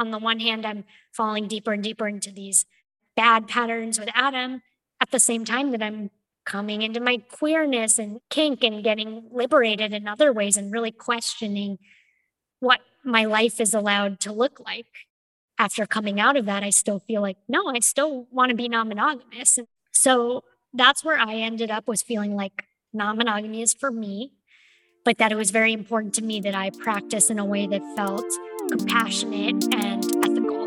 on the one hand, I'm falling deeper and deeper into these bad patterns with Adam at the same time that I'm coming into my queerness and kink and getting liberated in other ways and really questioning what my life is allowed to look like. After coming out of that, I still feel like, no, I still want to be non-monogamous. So that's where I ended up, was feeling like non-monogamy is for me, but that it was very important to me that I practice in a way that felt compassionate and ethical.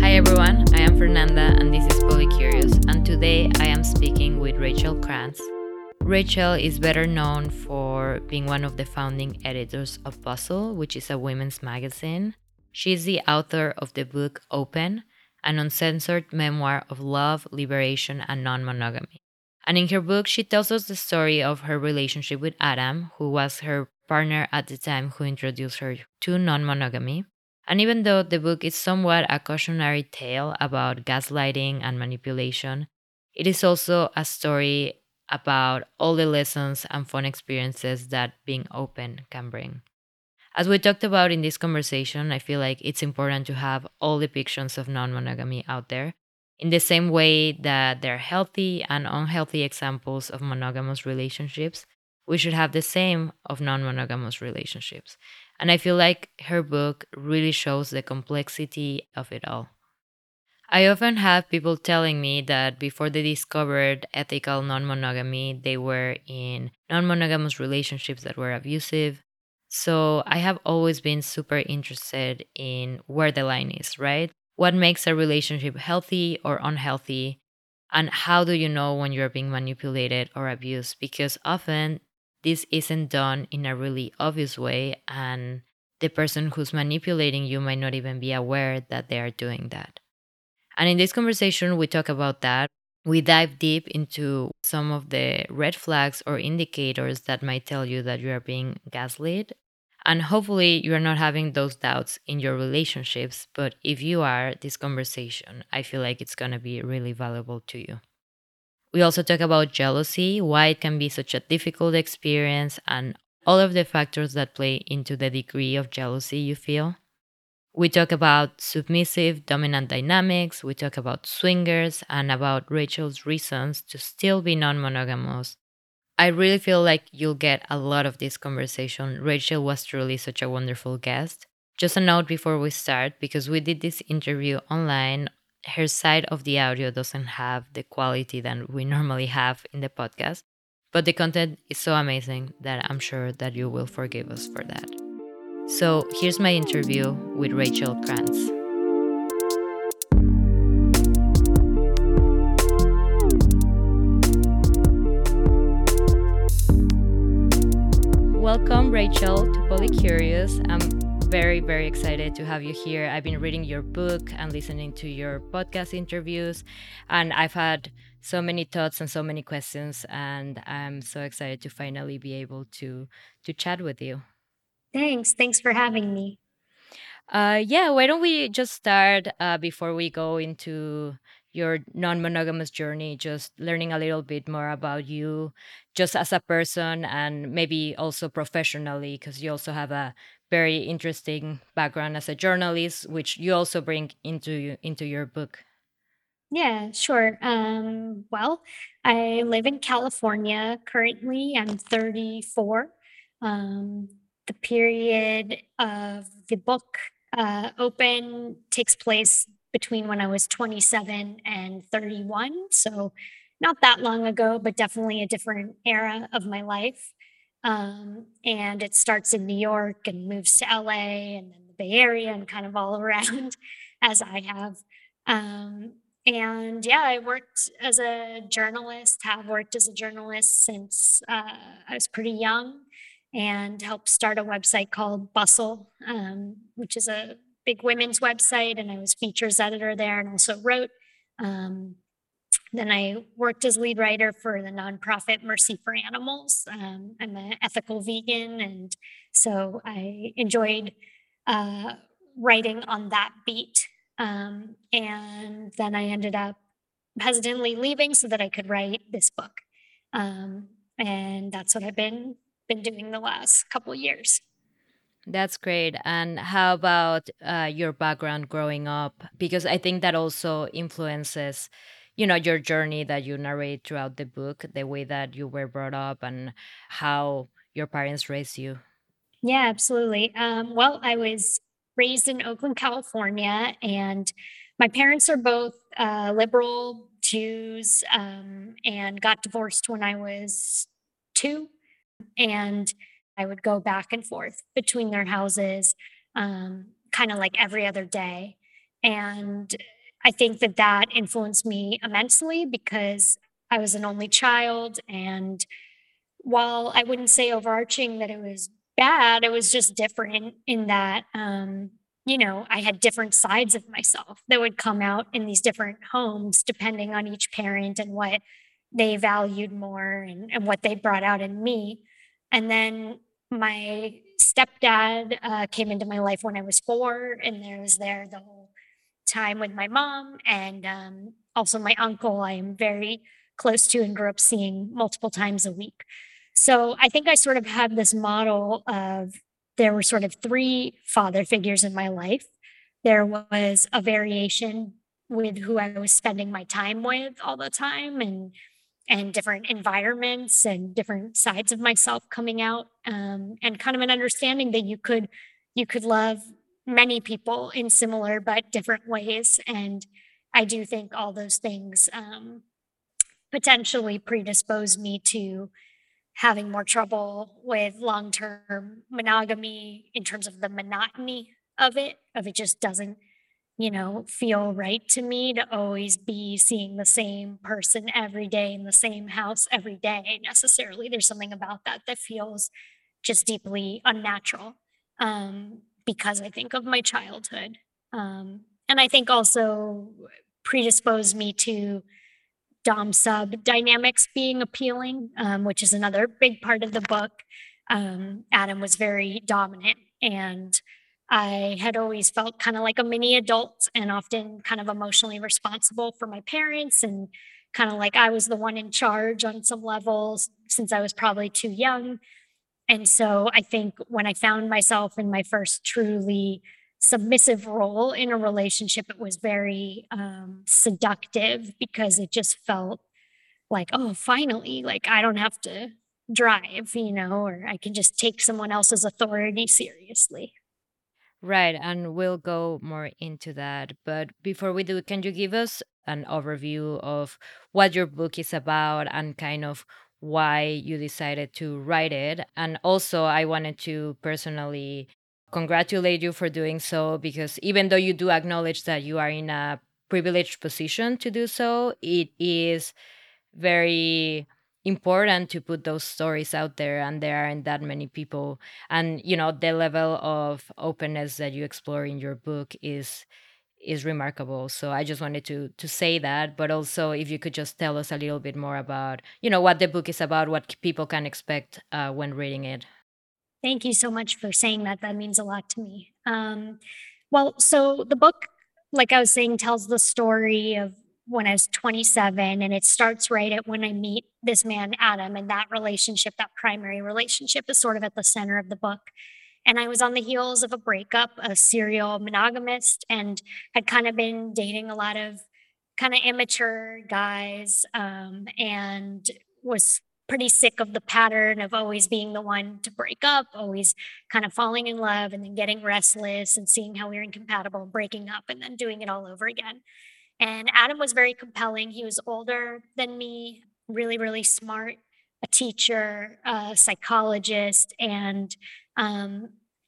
Hi everyone, I am Fernanda and this is Polycurious, and today I am speaking with Rachel Kranz. Rachel is better known for being one of the founding editors of Bustle, which is a women's magazine. She is the author of the book Open!, an uncensored memoir of love, liberation, and non-monogamy. And in her book, she tells us the story of her relationship with Adam, who was her partner at the time who introduced her to non-monogamy. And even though the book is somewhat a cautionary tale about gaslighting and manipulation, it is also a story about all the lessons and fun experiences that being open can bring. As we talked about in this conversation, I feel like it's important to have all depictions of non-monogamy out there, in the same way that there are healthy and unhealthy examples of monogamous relationships. We should have the same of non-monogamous relationships. And I feel like her book really shows the complexity of it all. I often have people telling me that before they discovered ethical non-monogamy, they were in non-monogamous relationships that were abusive. So I have always been super interested in where the line is, right? What makes a relationship healthy or unhealthy? And how do you know when you're being manipulated or abused? Because often this isn't done in a really obvious way, and the person who's manipulating you might not even be aware that they are doing that. And in this conversation, we talk about that. We dive deep into some of the red flags or indicators that might tell you that you are being gaslit. And hopefully you are not having those doubts in your relationships. But if you are, this conversation, I feel like it's going to be really valuable to you. We also talk about jealousy, why it can be such a difficult experience, and all of the factors that play into the degree of jealousy you feel. We talk about submissive, dominant dynamics, we talk about swingers, and about Rachel's reasons to still be non-monogamous. I really feel like you'll get a lot of this conversation. Rachel was truly such a wonderful guest. Just a note before we start, because we did this interview online, her side of the audio doesn't have the quality that we normally have in the podcast, but the content is so amazing that I'm sure that you will forgive us for that. So here's my interview with Rachel Kranz. Welcome, Rachel, to Polycurious. I'm very, very excited to have you here. I've been reading your book and listening to your podcast interviews, and I've had so many thoughts and so many questions, and I'm so excited to finally be able to chat with you. Thanks for having me. Why don't we just start before we go into your non-monogamous journey, just learning a little bit more about you, just as a person and maybe also professionally, because you also have a very interesting background as a journalist, which you also bring into your book. Yeah, sure. Well, I live in California currently. I'm 34. The period of the book Open takes place between when I was 27 and 31. So not that long ago, but definitely a different era of my life. And it starts in New York and moves to LA and then the Bay Area and kind of all around as I have. I worked as a journalist, have worked as a journalist since I was pretty young, and helped start a website called Bustle, which is a big women's website. And I was features editor there and also wrote. Then I worked as lead writer for the nonprofit Mercy for Animals. I'm an ethical vegan, and so I enjoyed writing on that beat. And then I ended up hesitantly leaving so that I could write this book. And that's what I've been doing the last couple of years. That's great. And how about your background growing up? Because I think that also influences, your journey that you narrate throughout the book, the way that you were brought up and how your parents raised you. Yeah, absolutely. Well, I was raised in Oakland, California, and my parents are both liberal Jews and got divorced when I was 2. And I would go back and forth between their houses, kind of like every other day. And I think that influenced me immensely because I was an only child. And while I wouldn't say overarching that it was bad, it was just different in that, I had different sides of myself that would come out in these different homes, depending on each parent and what they valued more and what they brought out in me. And then my stepdad came into my life when I was 4, and I was there the whole time with my mom. And also my uncle, I am very close to and grew up seeing multiple times a week. So I think I sort of had this model of there were sort of 3 father figures in my life. There was a variation with who I was spending my time with all the time, and different environments and different sides of myself coming out, and kind of an understanding that you could love many people in similar but different ways. And I do think all those things potentially predispose me to having more trouble with long-term monogamy in terms of the monotony of it. If it just doesn't, feel right to me to always be seeing the same person every day in the same house every day necessarily. There's something about that feels just deeply unnatural because I think of my childhood. And I think also predisposed me to dom-sub dynamics being appealing, which is another big part of the book. Adam was very dominant, and I had always felt kind of like a mini adult and often kind of emotionally responsible for my parents, and kind of like I was the one in charge on some levels since I was probably too young. And so I think when I found myself in my first truly submissive role in a relationship, it was very seductive because it just felt like, oh, finally, like I don't have to drive, or I can just take someone else's authority seriously. Right, and we'll go more into that. But before we do, can you give us an overview of what your book is about and kind of why you decided to write it? And also, I wanted to personally congratulate you for doing so, because even though you do acknowledge that you are in a privileged position to do so, it is very important to put those stories out there, and there aren't that many people. And the level of openness that you explore in your book is remarkable. So I just wanted to say that, but also if you could just tell us a little bit more about what the book is about, what people can expect when reading it. Thank you so much for saying that. That means a lot to me. Well, so the book, like I was saying, tells the story of when I was 27, and it starts right at when I meet this man, Adam, and that relationship, that primary relationship, is sort of at the center of the book. And I was on the heels of a breakup, a serial monogamist, and had kind of been dating a lot of kind of immature guys, and was pretty sick of the pattern of always being the one to break up, always kind of falling in love and then getting restless and seeing how we were incompatible and breaking up and then doing it all over again. And Adam was very compelling. He was older than me, really, really smart, a teacher, a psychologist, and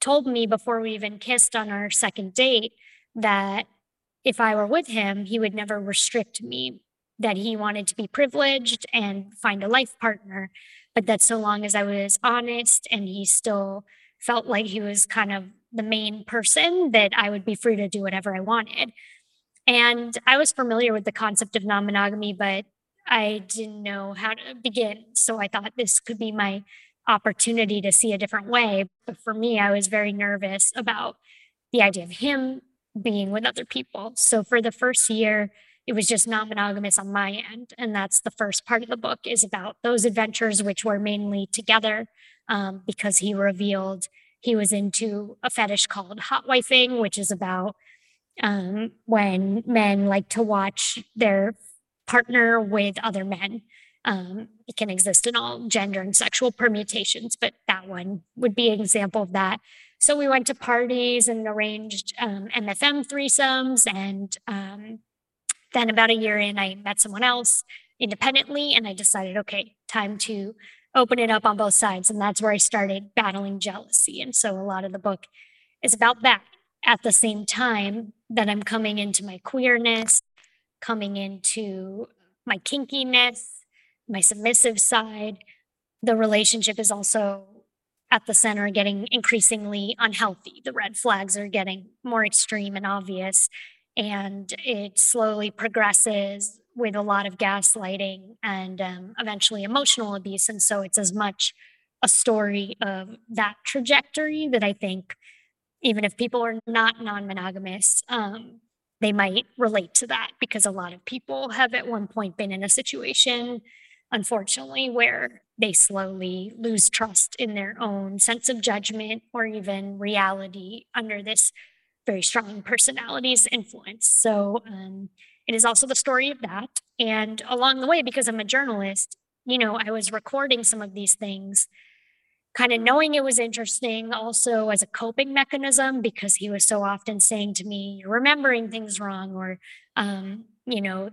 told me before we even kissed on our second date that if I were with him, he would never restrict me, that he wanted to be privileged and find a life partner, but that so long as I was honest and he still felt like he was kind of the main person, that I would be free to do whatever I wanted. And I was familiar with the concept of non-monogamy, but I didn't know how to begin. So I thought this could be my opportunity to see a different way. But for me, I was very nervous about the idea of him being with other people. So for the first year, It was just non-monogamous on my end. And that's the first part of the book, is about those adventures, which were mainly together, because he revealed he was into a fetish called hot wifing, which is about when men like to watch their partner with other men. It can exist in all gender and sexual permutations, but that one would be an example of that. So we went to parties and arranged MFM threesomes. And then about a year in, I met someone else independently, and I decided, okay, time to open it up on both sides. And that's where I started battling jealousy. And so a lot of the book is about that. At the same time that I'm coming into my queerness, coming into my kinkiness, my submissive side, the relationship is also at the center getting increasingly unhealthy. The red flags are getting more extreme and obvious, and it slowly progresses with a lot of gaslighting and eventually emotional abuse. And so it's as much a story of that trajectory that I think, even if people are not non-monogamous, they might relate to that, because a lot of people have at one point been in a situation, unfortunately, where they slowly lose trust in their own sense of judgment or even reality under this very strong personality's influence. So it is also the story of that. And along the way, because I'm a journalist, you know, I was recording some of these things, kind of knowing it was interesting also as a coping mechanism, because he was so often saying to me, you're remembering things wrong, or, you know,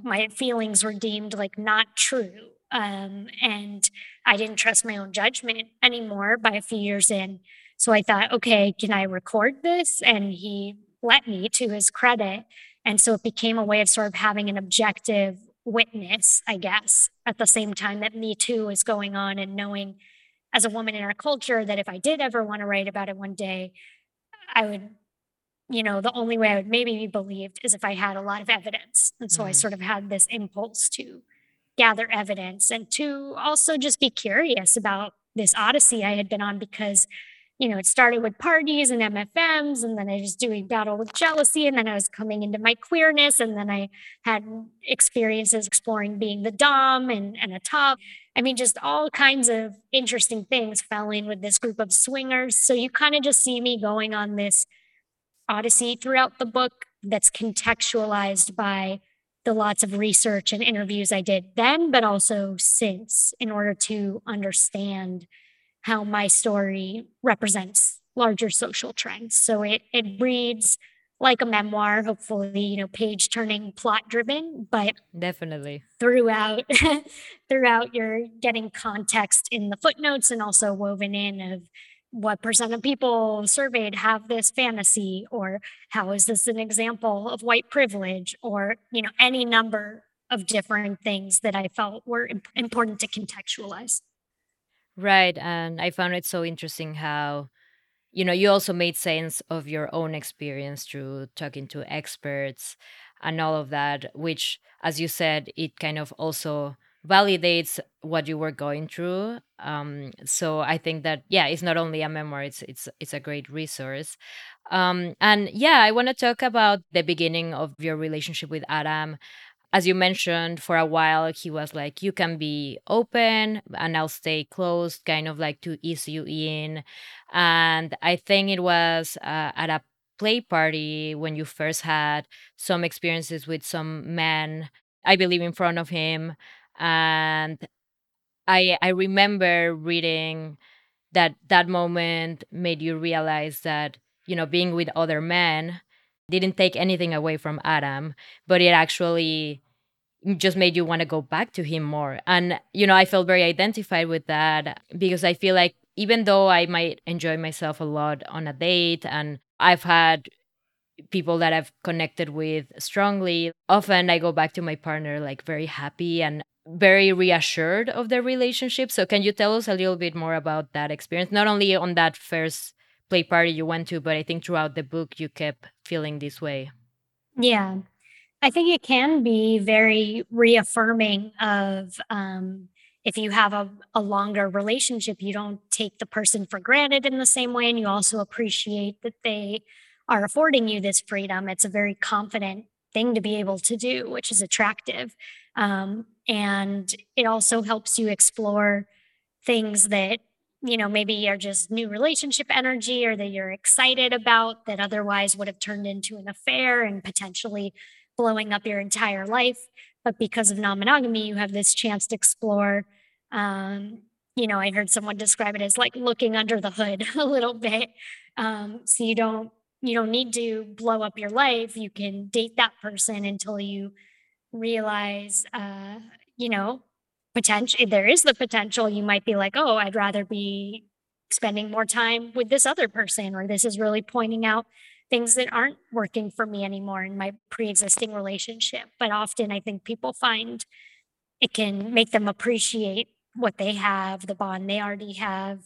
my feelings were deemed like not true. And I didn't trust my own judgment anymore by a few years in. So I thought, okay, can I record this? And he let me, to his credit. And so it became a way of sort of having an objective witness, I guess, at the same time that Me Too was going on, and knowing as a woman in our culture that if I did ever want to write about it one day, I would, you know, the only way I would maybe be believed is if I had a lot of evidence. And so I sort of had this impulse to gather evidence and to also just be curious about this odyssey I had been on, because, you know, it started with parties and MFMs, and then I was doing battle with jealousy, and then I was coming into my queerness, and then I had experiences exploring being the dom and a top. I mean, just all kinds of interesting things fell in with this group of swingers. So you kind of just see me going on this odyssey throughout the book that's contextualized by the lots of research and interviews I did then, but also since, in order to understand how my story represents larger social trends. So it reads like a memoir, hopefully, you know, page turning, plot driven, but definitely throughout you're getting context in the footnotes, and also woven in of what percent of people surveyed have this fantasy, or how is this an example of white privilege, or, you know, any number of different things that I felt were important to contextualize. Right. And I found it so interesting how, you know, you also made sense of your own experience through talking to experts and all of that, which, as you said, it kind of also validates what you were going through. So I think that, yeah, it's not only a memoir, it's a great resource. And yeah, I want to talk about the beginning of your relationship with Adam. As you mentioned, for a while, he was like, you can be open and I'll stay closed, kind of like to ease you in. And I think it was at a play party when you first had some experiences with some men, I believe, in front of him. And I remember reading that that moment made you realize that, you know, being with other men didn't take anything away from Adam, but it actually just made you want to go back to him more. And, you know, I felt very identified with that, because I feel like even though I might enjoy myself a lot on a date, and I've had people that I've connected with strongly, often I go back to my partner like very happy and very reassured of their relationship. So can you tell us a little bit more about that experience? Not only on that first play party you went to, but I think throughout the book you kept feeling this way. Yeah, I think it can be very reaffirming of if you have a longer relationship, you don't take the person for granted in the same way, and you also appreciate that they are affording you this freedom. It's a very confident thing to be able to do, which is attractive. And it also helps you explore things that, you know, maybe are just new relationship energy or that you're excited about that otherwise would have turned into an affair and potentially blowing up your entire life. But because of non-monogamy, you have this chance to explore, you know, I heard someone describe it as like looking under the hood a little bit. So you don't need to blow up your life. You can date that person until you realize, you know, potential. There is the potential. You might be like, oh, I'd rather be spending more time with this other person, or this is really pointing out things that aren't working for me anymore in my pre-existing relationship. But often I think people find it can make them appreciate what they have, the bond they already have,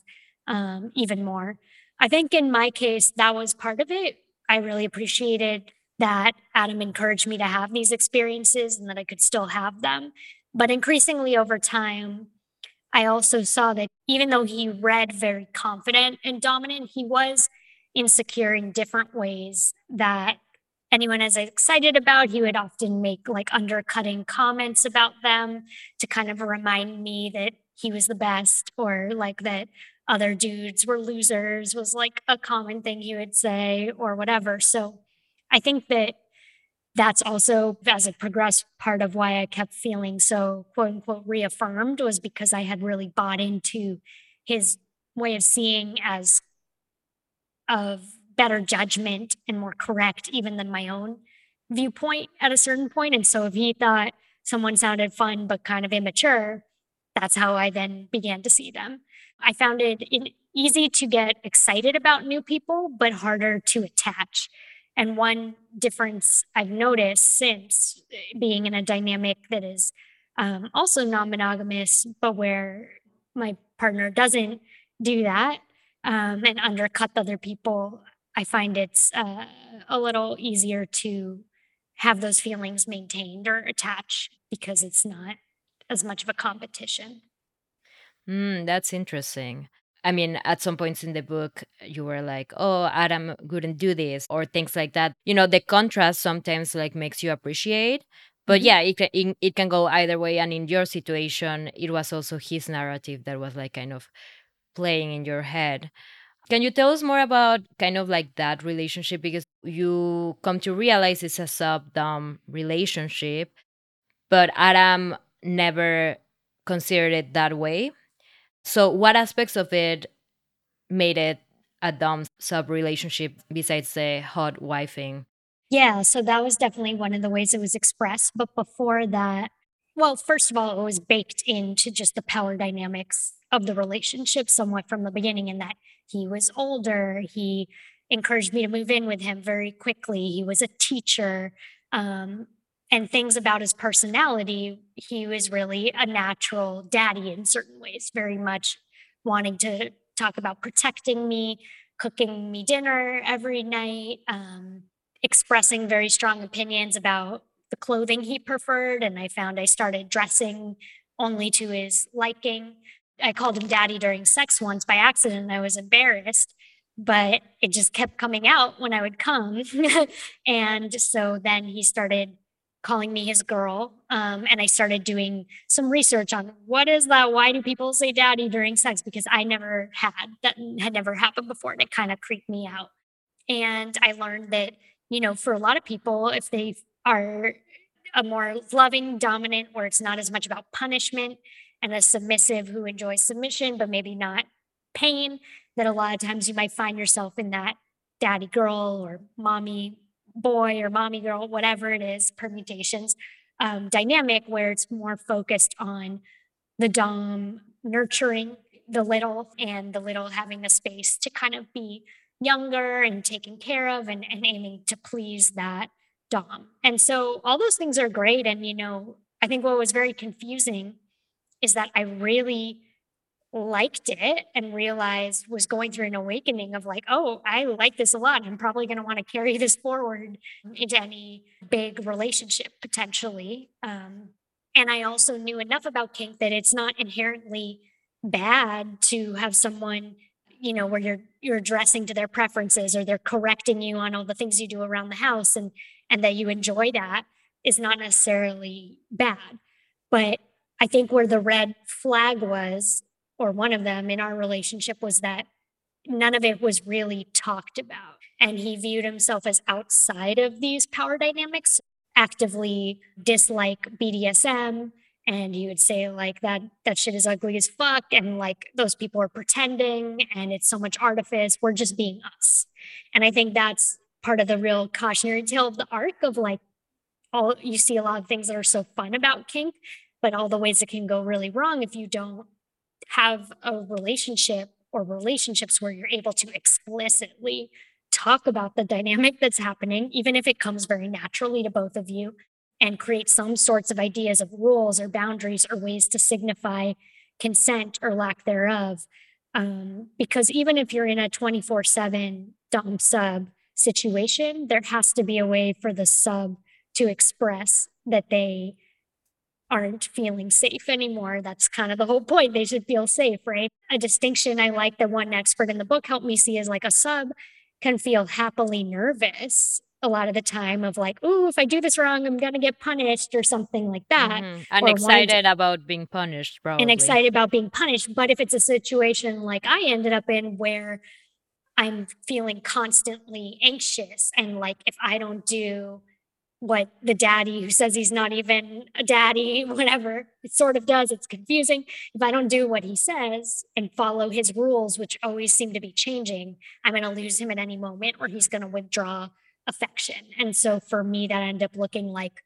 even more. I think in my case, that was part of it. I really appreciated that Adam encouraged me to have these experiences and that I could still have them. But increasingly over time, I also saw that even though he read very confident and dominant, he was insecure in different ways that anyone as excited about, he would often make like undercutting comments about them to kind of remind me that he was the best, or like that other dudes were losers was like a common thing he would say or whatever. So I think that that's also, as it progressed, part of why I kept feeling so quote unquote reaffirmed, was because I had really bought into his way of seeing as of better judgment and more correct even than my own viewpoint at a certain point. And so if he thought someone sounded fun but kind of immature, that's how I then began to see them. I found it easy to get excited about new people, but harder to attach. And one difference I've noticed since being in a dynamic that is also non-monogamous, but where my partner doesn't do that and undercut other people, I find it's a little easier to have those feelings maintained or attach because it's not as much of a competition. That's interesting. I mean, at some points in the book, you were like, oh, Adam couldn't do this or things like that. You know, the contrast sometimes like makes you appreciate. But yeah, it can go either way. And in your situation, it was also his narrative that was like kind of playing in your head. Can you tell us more about kind of like that relationship? Because you come to realize it's a sub-dom relationship, but Adam never considered it that way. So what aspects of it made it a dom sub relationship besides the hot wifing? Yeah, so that was definitely one of the ways it was expressed. But before that, well, first of all, it was baked into just the power dynamics of the relationship somewhat from the beginning, in that he was older. He encouraged me to move in with him very quickly. He was a teacher. And things about his personality, he was really a natural daddy in certain ways, very much wanting to talk about protecting me, cooking me dinner every night, expressing very strong opinions about the clothing he preferred. And I found I started dressing only to his liking. I called him daddy during sex once by accident. I was embarrassed, but it just kept coming out when I would come. And so then he started calling me his girl. And I started doing some research on what is that? Why do people say daddy during sex? Because I never had, that had never happened before. And it kind of creeped me out. And I learned that, you know, for a lot of people, if they are a more loving, dominant, where it's not as much about punishment, and a submissive who enjoys submission, but maybe not pain, that a lot of times you might find yourself in that daddy girl or mommy boy or mommy girl, whatever it is, permutations, dynamic, where it's more focused on the dom nurturing the little and the little having the space to kind of be younger and taken care of and aiming to please that dom. And so all those things are great. And, you know, I think what was very confusing is that I really liked it and realized was going through an awakening of like, oh, I like this a lot. I'm probably going to want to carry this forward into any big relationship potentially. And I also knew enough about kink that it's not inherently bad to have someone, you know, where you're addressing to their preferences or they're correcting you on all the things you do around the house. And and that you enjoy that is not necessarily bad. But I think where the red flag was, or one of them in our relationship, was that none of it was really talked about. And he viewed himself as outside of these power dynamics, actively dislike BDSM. And he would say like that shit is ugly as fuck. And like those people are pretending and it's so much artifice. We're just being us. And I think that's part of the real cautionary tale of the arc of like, all you see a lot of things that are so fun about kink, but all the ways it can go really wrong if you don't have a relationship or relationships where you're able to explicitly talk about the dynamic that's happening, even if it comes very naturally to both of you, and create some sorts of ideas of rules or boundaries or ways to signify consent or lack thereof. Because even if you're in a 24/7 dom sub situation, there has to be a way for the sub to express that they aren't feeling safe anymore. That's kind of the whole point. They should feel safe, right? A distinction I like that one expert in the book helped me see is like a sub can feel happily nervous a lot of the time of like, ooh, if I do this wrong, I'm going to get punished or something like that. Mm-hmm. And excited about being punished, probably. And excited about being punished. But if it's a situation like I ended up in where I'm feeling constantly anxious and like if I don't do what the daddy who says he's not even a daddy, whatever, it sort of does, it's confusing. If I don't do what he says and follow his rules, which always seem to be changing, I'm going to lose him at any moment or he's going to withdraw affection. And so for me, that ended up looking like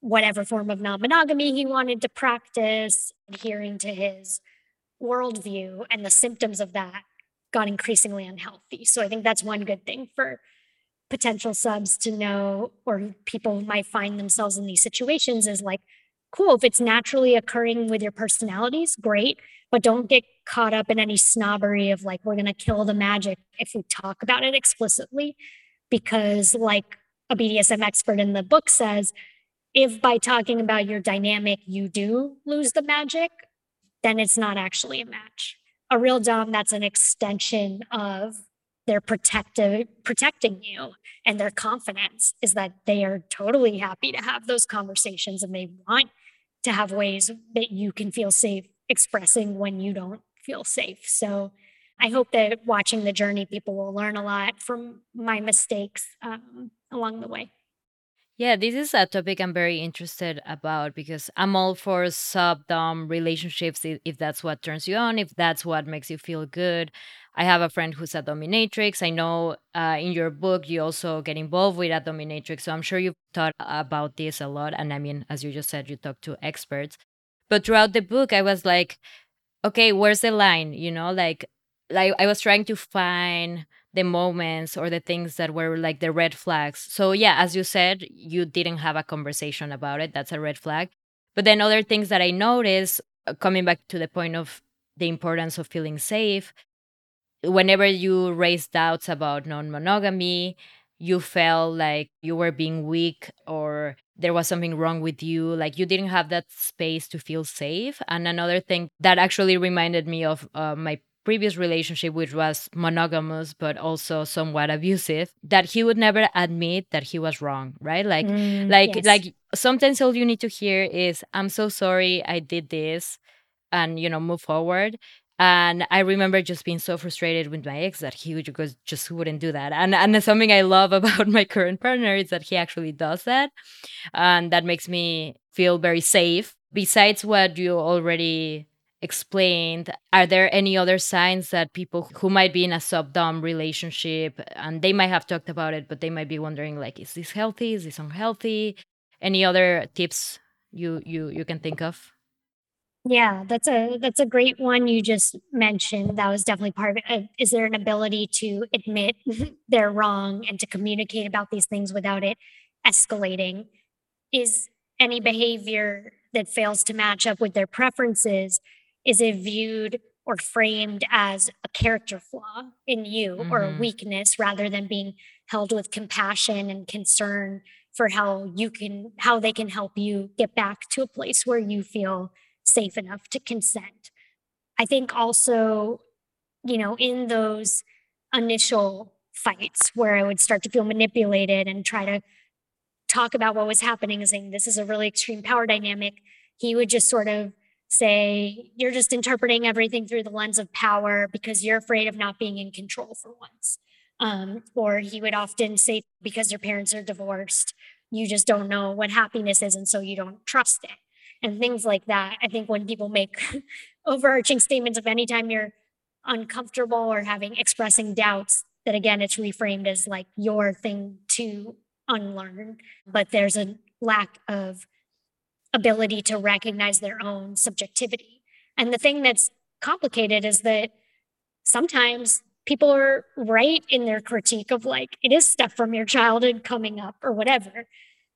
whatever form of non-monogamy he wanted to practice, adhering to his worldview, and the symptoms of that got increasingly unhealthy. So I think that's one good thing for potential subs to know, or people might find themselves in these situations, is like, cool, if it's naturally occurring with your personalities, great, but don't get caught up in any snobbery of like, we're going to kill the magic if we talk about it explicitly. Because like a BDSM expert in the book says, if by talking about your dynamic, you do lose the magic, then it's not actually a match. A real dom, that's an extension of they're protecting you, and their confidence is that they are totally happy to have those conversations and they want to have ways that you can feel safe expressing when you don't feel safe. So I hope that watching the journey, people will learn a lot from my mistakes along the way. Yeah, this is a topic I'm very interested about because I'm all for sub-dom relationships if that's what turns you on, if that's what makes you feel good. I have a friend who's a dominatrix. I know in your book you also get involved with a dominatrix, so I'm sure you've thought about this a lot. And I mean, as you just said, you talk to experts. But throughout the book, I was like, okay, where's the line? You know, like I was trying to find the moments or the things that were like the red flags. So yeah, as you said, you didn't have a conversation about it. That's a red flag. But then other things that I noticed, coming back to the point of the importance of feeling safe, whenever you raised doubts about non-monogamy, you felt like you were being weak or there was something wrong with you, like you didn't have that space to feel safe. And another thing that actually reminded me of my previous relationship, which was monogamous but also somewhat abusive, that he would never admit that he was wrong, right? Yes. Like sometimes all you need to hear is, I'm so sorry I did this, and, you know, move forward. And I remember just being so frustrated with my ex that he just wouldn't do that. And something I love about my current partner is that he actually does that. And that makes me feel very safe. Besides what you already explained, are there any other signs that people who might be in a sub-dom relationship, and they might have talked about it, but they might be wondering, like, is this healthy? Is this unhealthy? Any other tips you can think of? Yeah, that's a great one you just mentioned. That was definitely part of it. Is there an ability to admit they're wrong and to communicate about these things without it escalating? Is any behavior that fails to match up with their preferences, is it viewed or framed as a character flaw in you, mm-hmm. or a weakness, rather than being held with compassion and concern for how they can help you get back to a place where you feel safe enough to consent? I think also, you know, in those initial fights where I would start to feel manipulated and try to talk about what was happening and saying, this is a really extreme power dynamic. He would just sort of say, you're just interpreting everything through the lens of power because you're afraid of not being in control for once. Or he would often say, because your parents are divorced, you just don't know what happiness is, and so you don't trust it. And things like that. I think when people make overarching statements of anytime you're uncomfortable or expressing doubts, that again, it's reframed as like your thing to unlearn, but there's a lack of ability to recognize their own subjectivity. And the thing that's complicated is that sometimes people are right in their critique of like, it is stuff from your childhood coming up or whatever,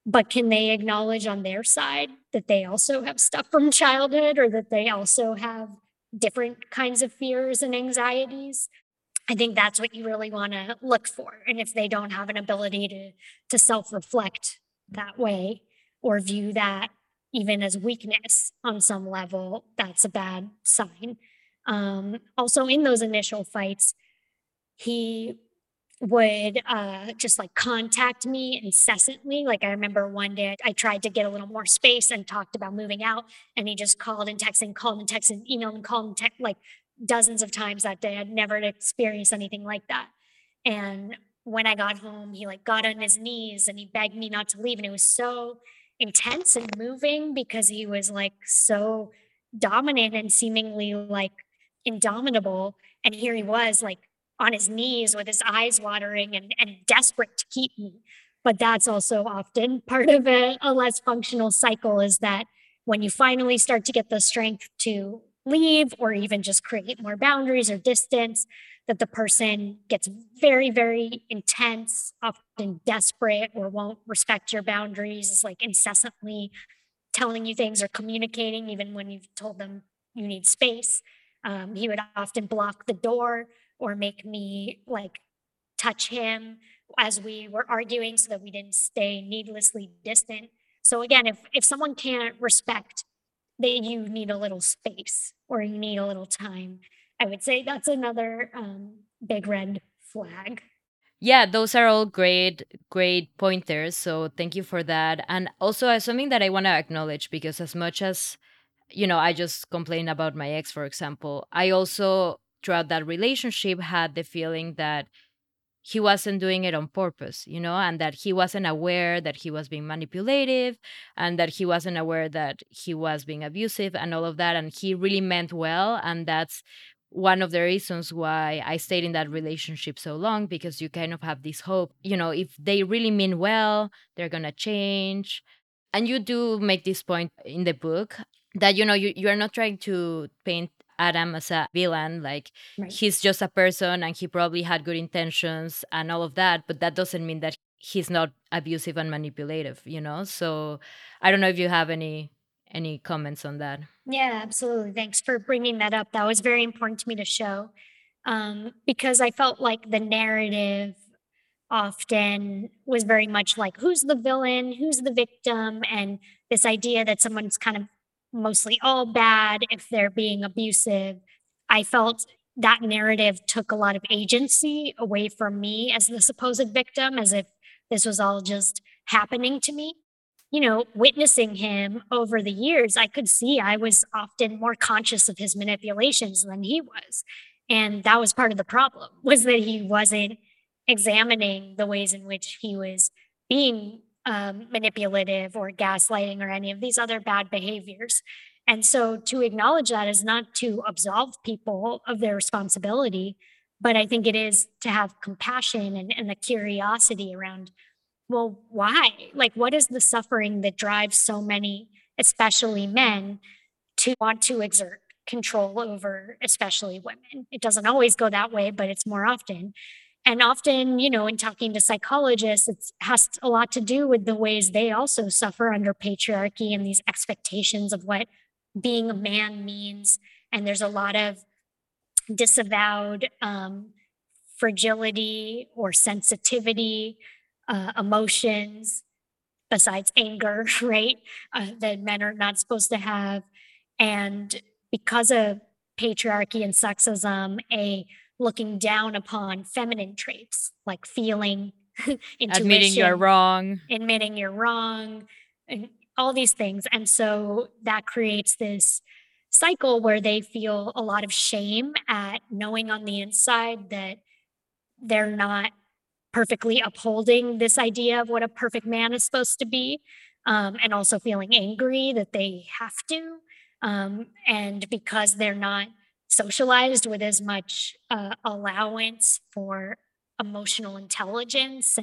but can they acknowledge on their side that they also have stuff from childhood or that they also have different kinds of fears and anxieties? I think that's what you really want to look for. And if they don't have an ability to self-reflect that way or view that even as weakness on some level, that's a bad sign. Also in those initial fights, he would just like contact me incessantly. Like I remember one day I tried to get a little more space and talked about moving out, and he just called and texted, emailed and called and texted like dozens of times that day. I'd never experienced anything like that. And when I got home, he like got on his knees and he begged me not to leave. And it was so intense and moving because he was like so dominant and seemingly like indomitable. And here he was like on his knees with his eyes watering and desperate to keep me. But that's also often part of a less functional cycle, is that when you finally start to get the strength to leave or even just create more boundaries or distance, that the person gets very, very intense, often desperate, or won't respect your boundaries, is like incessantly telling you things or communicating even when you've told them you need space. He would often block the door or make me like touch him as we were arguing so that we didn't stay needlessly distant. So again, if someone can't respect that you need a little space or you need a little time, I would say that's another big red flag. Yeah, those are all great pointers. So thank you for that. And also something that I want to acknowledge, because as much as, you know, I just complained about my ex, for example, I also throughout that relationship had the feeling that he wasn't doing it on purpose, you know, and that he wasn't aware that he was being manipulative and that he wasn't aware that he was being abusive and all of that. And he really meant well. And that's one of the reasons why I stayed in that relationship so long, because you kind of have this hope, you know, if they really mean well, they're going to change. And you do make this point in the book that, you know, you're not trying to paint Adam as a villain, like right. He's just a person and he probably had good intentions and all of that, but that doesn't mean that he's not abusive and manipulative, you know? So I don't know if you have any comments on that. Yeah, absolutely. Thanks for bringing that up. That was very important to me to show because I felt like the narrative often was very much like, who's the villain? Who's the victim? And this idea that someone's kind of mostly all bad if they're being abusive. I felt that narrative took a lot of agency away from me as the supposed victim, as if this was all just happening to me. You know, witnessing him over the years, I could see I was often more conscious of his manipulations than he was. And that was part of the problem, was that he wasn't examining the ways in which he was being manipulative or gaslighting or any of these other bad behaviors. And so to acknowledge that is not to absolve people of their responsibility, but I think it is to have compassion and a curiosity around, well, why? Like, what is the suffering that drives so many, especially men, to want to exert control over especially women? It doesn't always go that way, but it's more often. And often, you know, in talking to psychologists, it has a lot to do with the ways they also suffer under patriarchy and these expectations of what being a man means. And there's a lot of disavowed fragility or sensitivity, emotions, besides anger, right, that men are not supposed to have. And because of patriarchy and sexism, looking down upon feminine traits, like feeling admitting you're wrong. Admitting you're wrong, and all these things. And so that creates this cycle where they feel a lot of shame at knowing on the inside that they're not perfectly upholding this idea of what a perfect man is supposed to be, and also feeling angry that they have to. And because they're not socialized with as much allowance for emotional intelligence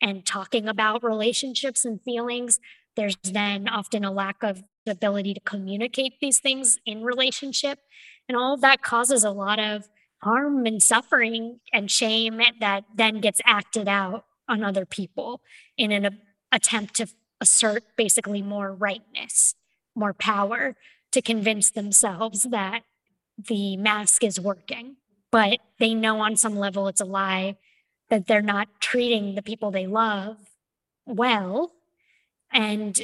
and talking about relationships and feelings, there's then often a lack of the ability to communicate these things in relationship. And all of that causes a lot of harm and suffering and shame that then gets acted out on other people in an attempt to assert basically more rightness, more power, to convince themselves that the mask is working. But they know on some level it's a lie, that they're not treating the people they love well. And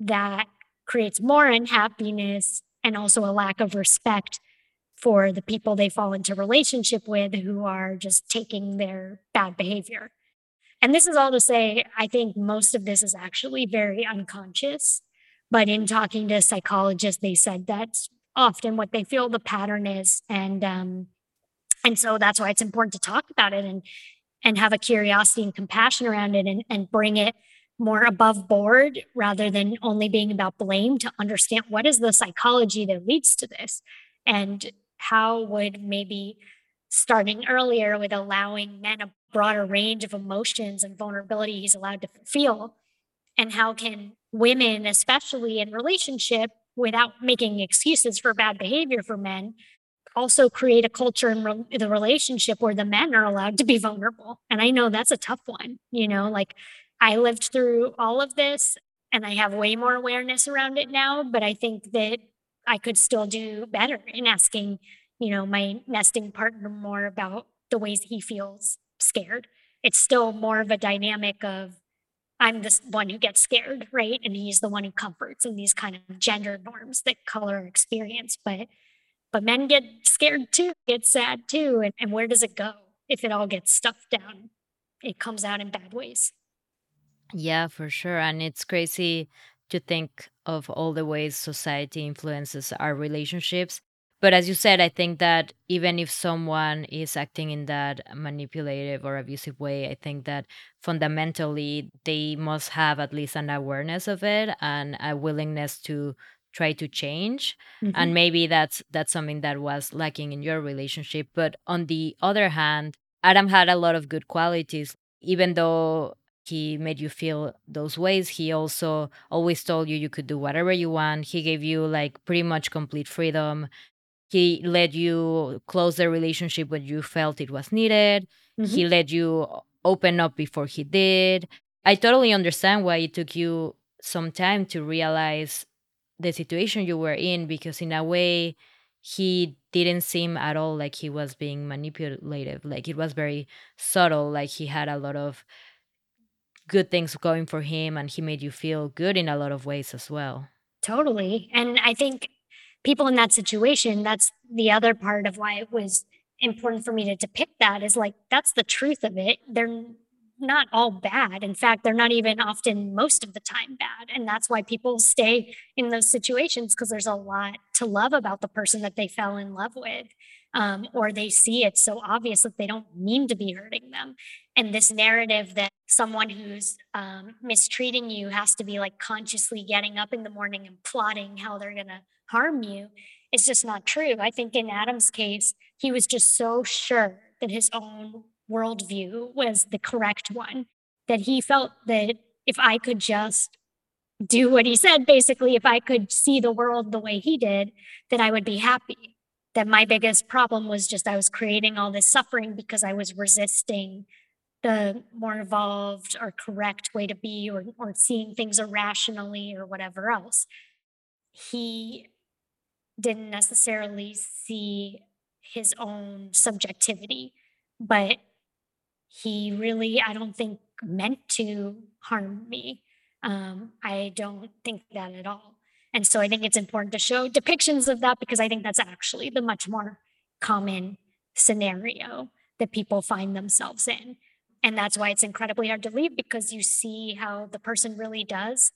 that creates more unhappiness and also a lack of respect for the people they fall into relationship with, who are just taking their bad behavior. And this is all to say, I think most of this is actually very unconscious. But in talking to psychologists, they said that's often what they feel the pattern is. And so that's why it's important to talk about it and have a curiosity and compassion around it and bring it more above board rather than only being about blame, to understand what is the psychology that leads to this, and how would maybe starting earlier with allowing men a broader range of emotions and vulnerability he's allowed to feel, and how can women, especially in relationship, without making excuses for bad behavior for men, also create a culture in the relationship where the men are allowed to be vulnerable. And I know that's a tough one, like I lived through all of this and I have way more awareness around it now, but I think that I could still do better in asking, my nesting partner more about the ways he feels scared. It's still more of a dynamic of I'm the one who gets scared, right? And he's the one who comforts, and these kind of gender norms that color our experience. But men get scared too, get sad too. And where does it go if it all gets stuffed down? It comes out in bad ways. Yeah, for sure. And it's crazy to think of all the ways society influences our relationships. But as you said, I think that even if someone is acting in that manipulative or abusive way, I think that fundamentally they must have at least an awareness of it and a willingness to try to change. Mm-hmm. And maybe that's something that was lacking in your relationship. But on the other hand, Adam had a lot of good qualities. Even though he made you feel those ways, he also always told you could do whatever you want. He gave you pretty much complete freedom. He let you close the relationship when you felt it was needed. Mm-hmm. He let you open up before he did. I totally understand why it took you some time to realize the situation you were in, because in a way, he didn't seem at all like he was being manipulative. It was very subtle. He had a lot of good things going for him, and he made you feel good in a lot of ways as well. Totally. And I think people in that situation, that's the other part of why it was important for me to depict that, is that's the truth of it. They're not all bad. In fact, they're not even often most of the time bad. And that's why people stay in those situations, because there's a lot to love about the person that they fell in love with, or they see it so obvious that they don't mean to be hurting them. And this narrative that someone who's mistreating you has to be consciously getting up in the morning and plotting how they're going to harm you is just not true. I think in Adam's case, he was just so sure that his own worldview was the correct one, that he felt that if I could just do what he said, basically, if I could see the world the way he did, that I would be happy. That my biggest problem was just I was creating all this suffering because I was resisting the more evolved or correct way to be, or seeing things irrationally or whatever else. He didn't necessarily see his own subjectivity, but he really, I don't think, meant to harm me. I don't think that at all. And so I think it's important to show depictions of that, because I think that's actually the much more common scenario that people find themselves in. And that's why it's incredibly hard to leave, because you see how the person really does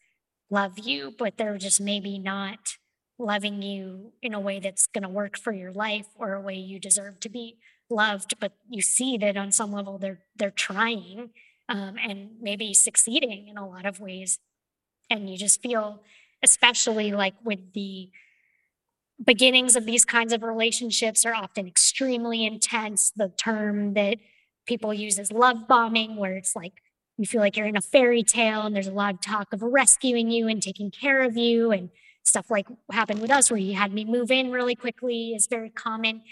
love you, but they're just maybe not loving you in a way that's going to work for your life or a way you deserve to be loved. But you see that on some level they're trying and maybe succeeding in a lot of ways. And you just feel, especially like with the beginnings of these kinds of relationships are often extremely intense. The term that people use is love bombing, where it's like you feel like you're in a fairy tale and there's a lot of talk of rescuing you and taking care of you, and stuff like happened with us where he had me move in really quickly is very common.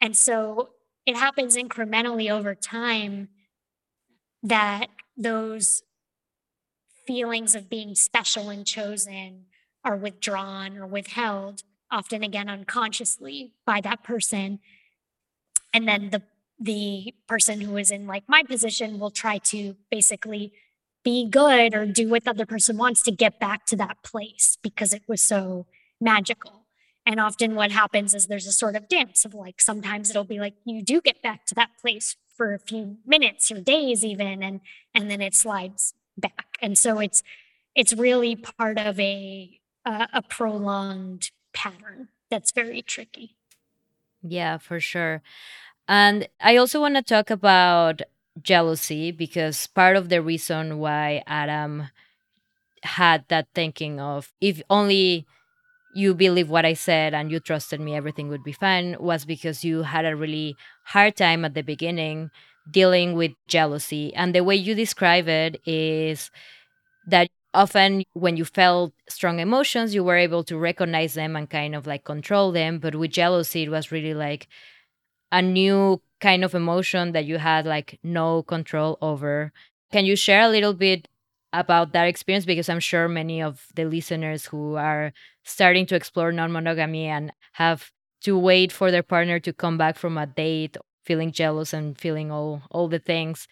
And so it happens incrementally over time that those feelings of being special and chosen are withdrawn or withheld, often again unconsciously, by that person. And then the person who is in like my position will try to basically be good or do what the other person wants to get back to that place because it was so magical. And often what happens is there's a sort of dance of like, sometimes it'll be like, you do get back to that place for a few minutes or days even, and then it slides back. And so it's really part of a prolonged pattern that's very tricky. Yeah, for sure. And I also want to talk about jealousy, because part of the reason why Adam had that thinking of, if only you believe what I said and you trusted me, everything would be fine, was because you had a really hard time at the beginning dealing with jealousy. And the way you describe it is that often when you felt strong emotions, you were able to recognize them and kind of like control them. But with jealousy, it was really like a new kind of emotion that you had like no control over. Can you share a little bit about that experience? Because I'm sure many of the listeners who are starting to explore non-monogamy and have to wait for their partner to come back from a date, feeling jealous and feeling all the things.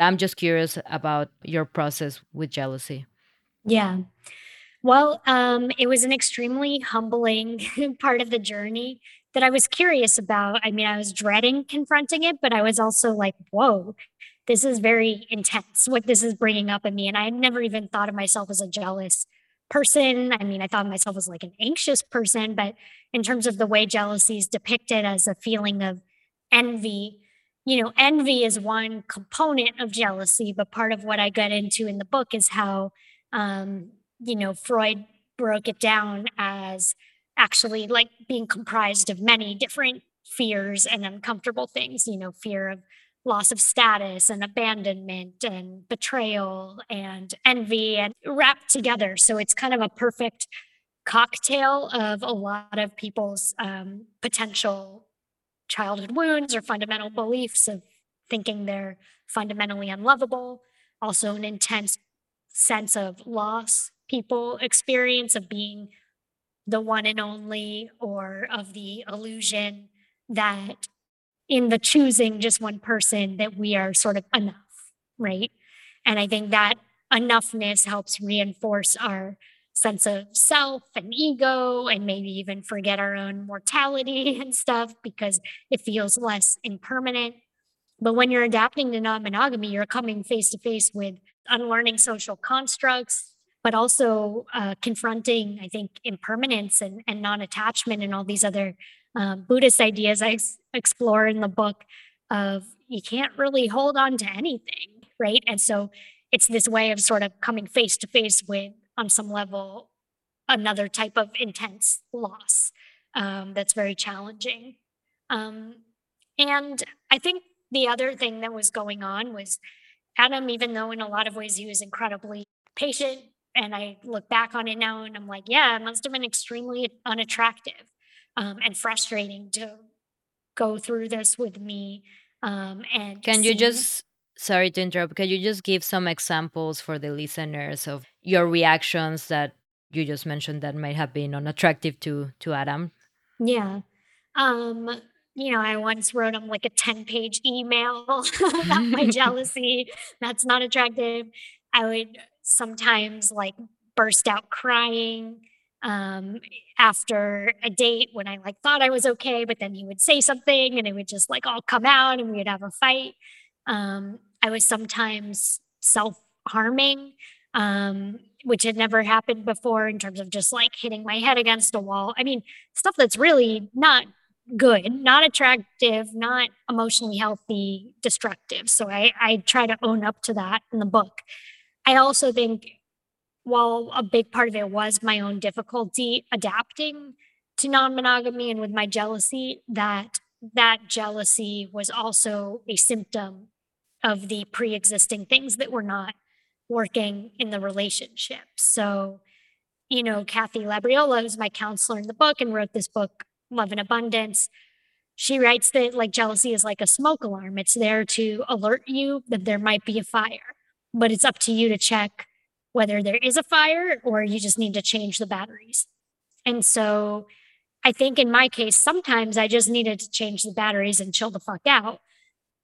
I'm just curious about your process with jealousy. Yeah. Well, it was an extremely humbling part of the journey that I was curious about. I mean, I was dreading confronting it, but I was also like, whoa, this is very intense, what this is bringing up in me. And I had never even thought of myself as a jealous person. I mean, I thought of myself as like an anxious person, but in terms of the way jealousy is depicted as a feeling of envy, you know, envy is one component of jealousy, but part of what I got into in the book is how, you know, Freud broke it down as actually like being comprised of many different fears and uncomfortable things, you know, fear of loss of status and abandonment and betrayal and envy, and wrapped together. So it's kind of a perfect cocktail of a lot of people's potential childhood wounds or fundamental beliefs of thinking they're fundamentally unlovable. Also an intense sense of loss people experience of being the one and only, or of the illusion that in the choosing just one person that we are sort of enough, right? And I think that enoughness helps reinforce our sense of self and ego, and maybe even forget our own mortality and stuff, because it feels less impermanent. But when you're adapting to non-monogamy, you're coming face to face with unlearning social constructs, but also confronting, I think, impermanence and non-attachment and all these other Buddhist ideas I explore in the book of you can't really hold on to anything, right? And so it's this way of sort of coming face to face with, on some level, another type of intense loss that's very challenging. And I think the other thing that was going on was Adam, even though in a lot of ways he was incredibly patient, and I look back on it now and I'm like, yeah, it must have been extremely unattractive and frustrating to go through this with me. And can you just, sorry to interrupt, can you just give some examples for the listeners of your reactions that you just mentioned that might have been unattractive to Adam? Yeah. You know, I once wrote him like a 10-page email about my jealousy. That's not attractive. I would sometimes like burst out crying after a date when I like thought I was okay, but then he would say something and it would just like all come out and we would have a fight. I was sometimes self-harming, which had never happened before, in terms of just like hitting my head against a wall. I mean, stuff that's really not good, not attractive, not emotionally healthy, destructive. So I try to own up to that in the book. I also think, while a big part of it was my own difficulty adapting to non-monogamy and with my jealousy, that jealousy was also a symptom of the pre-existing things that were not working in the relationship. So, you know, Kathy Labriola, who's my counselor in the book and wrote this book, Love and Abundance, she writes that like jealousy is like a smoke alarm. It's there to alert you that there might be a fire, but it's up to you to check whether there is a fire or you just need to change the batteries. And so I think in my case, sometimes I just needed to change the batteries and chill the fuck out.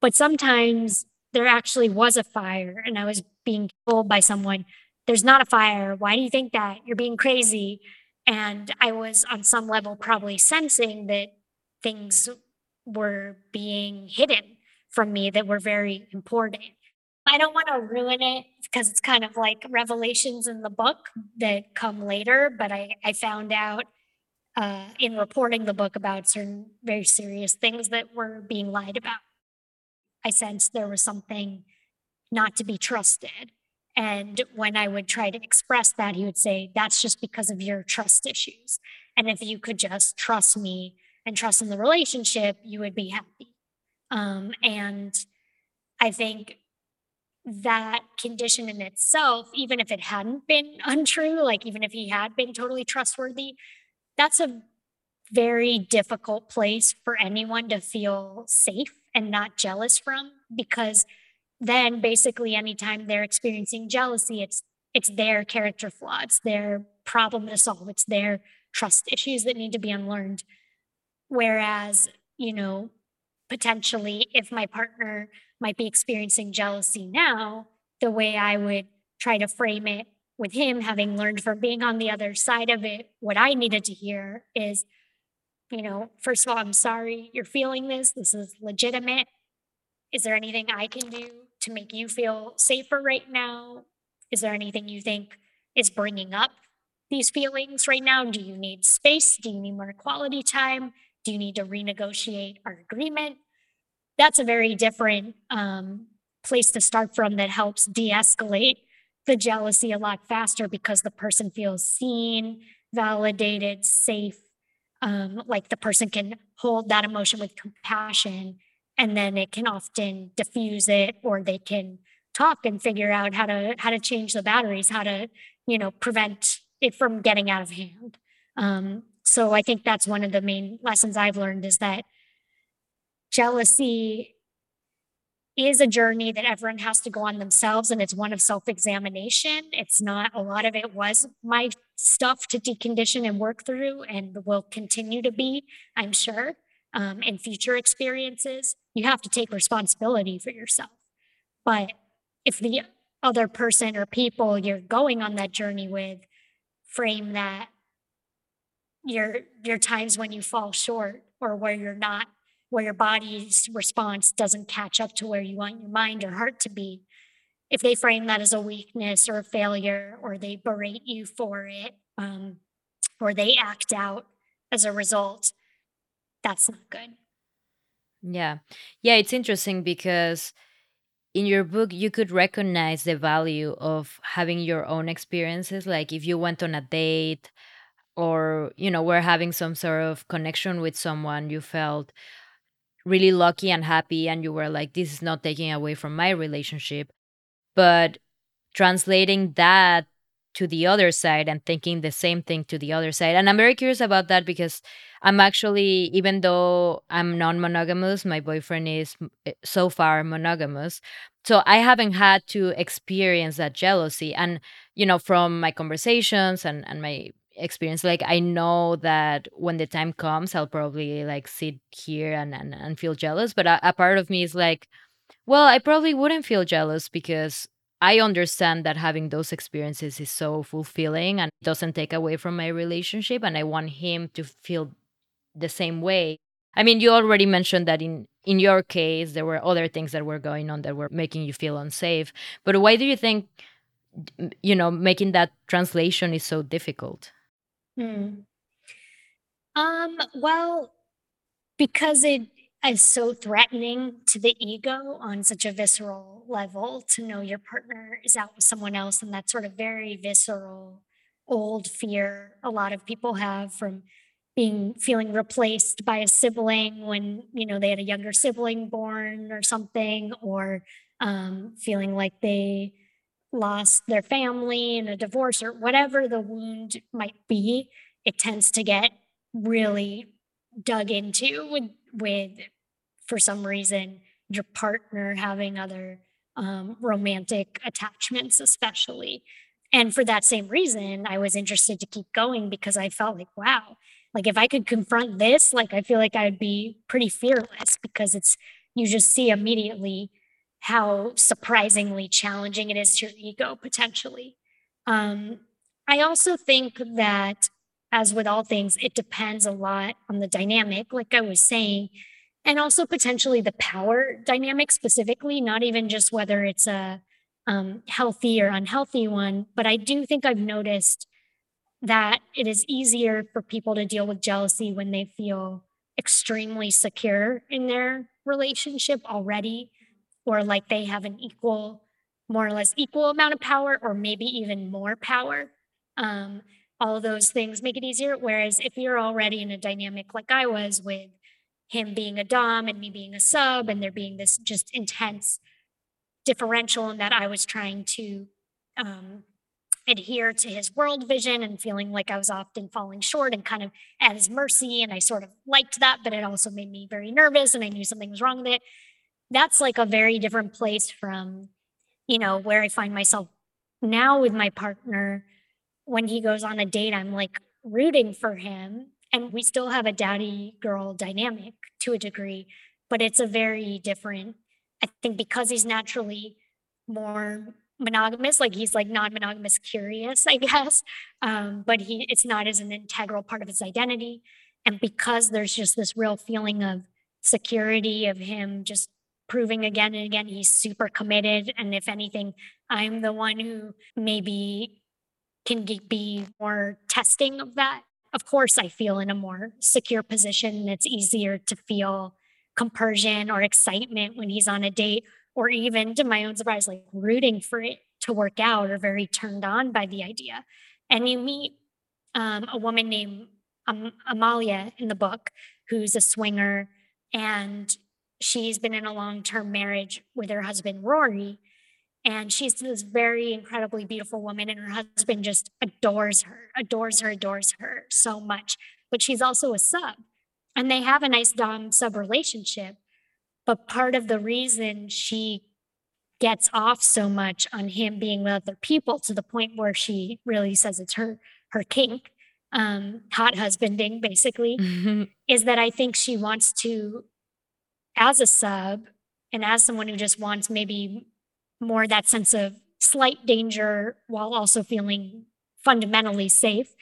But sometimes there actually was a fire and I was being told by someone, there's not a fire. Why do you think that? You're being crazy. And I was on some level probably sensing that things were being hidden from me that were very important. I don't want to ruin it because it's kind of like revelations in the book that come later, but I found out in reporting the book about certain very serious things that were being lied about. I sensed there was something not to be trusted. And when I would try to express that, he would say, that's just because of your trust issues. And if you could just trust me and trust in the relationship, you would be happy. And I think that condition in itself, even if it hadn't been untrue, like even if he had been totally trustworthy, that's a very difficult place for anyone to feel safe and not jealous from, because then basically anytime they're experiencing jealousy, it's their character flaw, it's their problem to solve, it's their trust issues that need to be unlearned. Whereas, you know, potentially if my partner might be experiencing jealousy now, the way I would try to frame it with him, having learned from being on the other side of it, what I needed to hear is, you know, first of all, I'm sorry you're feeling this. This is legitimate. Is there anything I can do to make you feel safer right now? Is there anything you think is bringing up these feelings right now? Do you need space? Do you need more quality time? Do you need to renegotiate our agreement? That's a very different place to start from that helps de-escalate the jealousy a lot faster, because the person feels seen, validated, safe. Like the person can hold that emotion with compassion, and then it can often diffuse it, or they can talk and figure out how to change the batteries, how to, you know, prevent it from getting out of hand. So I think that's one of the main lessons I've learned, is that jealousy is a journey that everyone has to go on themselves, and it's one of self-examination. It's not, a lot of it was my stuff to decondition and work through, and will continue to be, I'm sure, in future experiences. You have to take responsibility for yourself. But if the other person or people you're going on that journey with frame that your times when you fall short, or where you're not, where your body's response doesn't catch up to where you want your mind or heart to be, if they frame that as a weakness or a failure, or they berate you for it, or they act out as a result, that's not good. Yeah. Yeah, it's interesting because in your book, you could recognize the value of having your own experiences. Like if you went on a date, or, you know, were having some sort of connection with someone, you felt really lucky and happy, and you were like, this is not taking away from my relationship. But translating that to the other side and thinking the same thing to the other side. And I'm very curious about that, because I'm actually, even though I'm non-monogamous, my boyfriend is so far monogamous. So I haven't had to experience that jealousy. And, you know, from my conversations and my experience, like I know that when the time comes, I'll probably like sit here and feel jealous. But a part of me is like, well, I probably wouldn't feel jealous, because I understand that having those experiences is so fulfilling and doesn't take away from my relationship. And I want him to feel the same way. I mean, you already mentioned that in your case, there were other things that were going on that were making you feel unsafe. But why do you think, you know, making that translation is so difficult? Well, because it is so threatening to the ego on such a visceral level to know your partner is out with someone else. And that's sort of very visceral, old fear a lot of people have from feeling replaced by a sibling when, you know, they had a younger sibling born or something, or feeling like they lost their family in a divorce or whatever the wound might be. It tends to get really dug into with for some reason, your partner having other romantic attachments, especially. And for that same reason, I was interested to keep going because I felt like, wow, like if I could confront this, like I feel like I would be pretty fearless, because it's, you just see immediately how surprisingly challenging it is to your ego potentially. I also think that, as with all things, it depends a lot on the dynamic, like I was saying, and also potentially the power dynamic specifically, not even just whether it's a healthy or unhealthy one. But I do think I've noticed that it is easier for people to deal with jealousy when they feel extremely secure in their relationship already, or like they have an equal, more or less equal amount of power, or maybe even more power. All of those things make it easier. Whereas if you're already in a dynamic like I was, with him being a dom and me being a sub, and there being this just intense differential, and that I was trying to adhere to his world vision and feeling like I was often falling short and kind of at his mercy. And I sort of liked that, but it also made me very nervous and I knew something was wrong with it. That's like a very different place from, you know, where I find myself now with my partner. When he goes on a date, I'm like rooting for him, and we still have a daddy girl dynamic to a degree, but it's a very different, I think, because he's naturally more monogamous, like he's like non-monogamous curious, I guess, but it's not as an integral part of his identity. And because there's just this real feeling of security of him just proving again and again, he's super committed. And if anything, I'm the one who maybe can be more testing of that. Of course, I feel in a more secure position. It's easier to feel compersion or excitement when he's on a date, or even, to my own surprise, like rooting for it to work out, or very turned on by the idea. And you meet a woman named Amalia in the book, who's a swinger, and she's been in a long-term marriage with her husband, Rory. And she's this very incredibly beautiful woman, and her husband just adores her so much. But she's also a sub, and they have a nice dom-sub relationship. But part of the reason she gets off so much on him being with other people, to the point where she really says it's her kink, hot husbanding basically, is that I think she wants to, as a sub and as someone who just wants maybe more that sense of slight danger while also feeling fundamentally safe,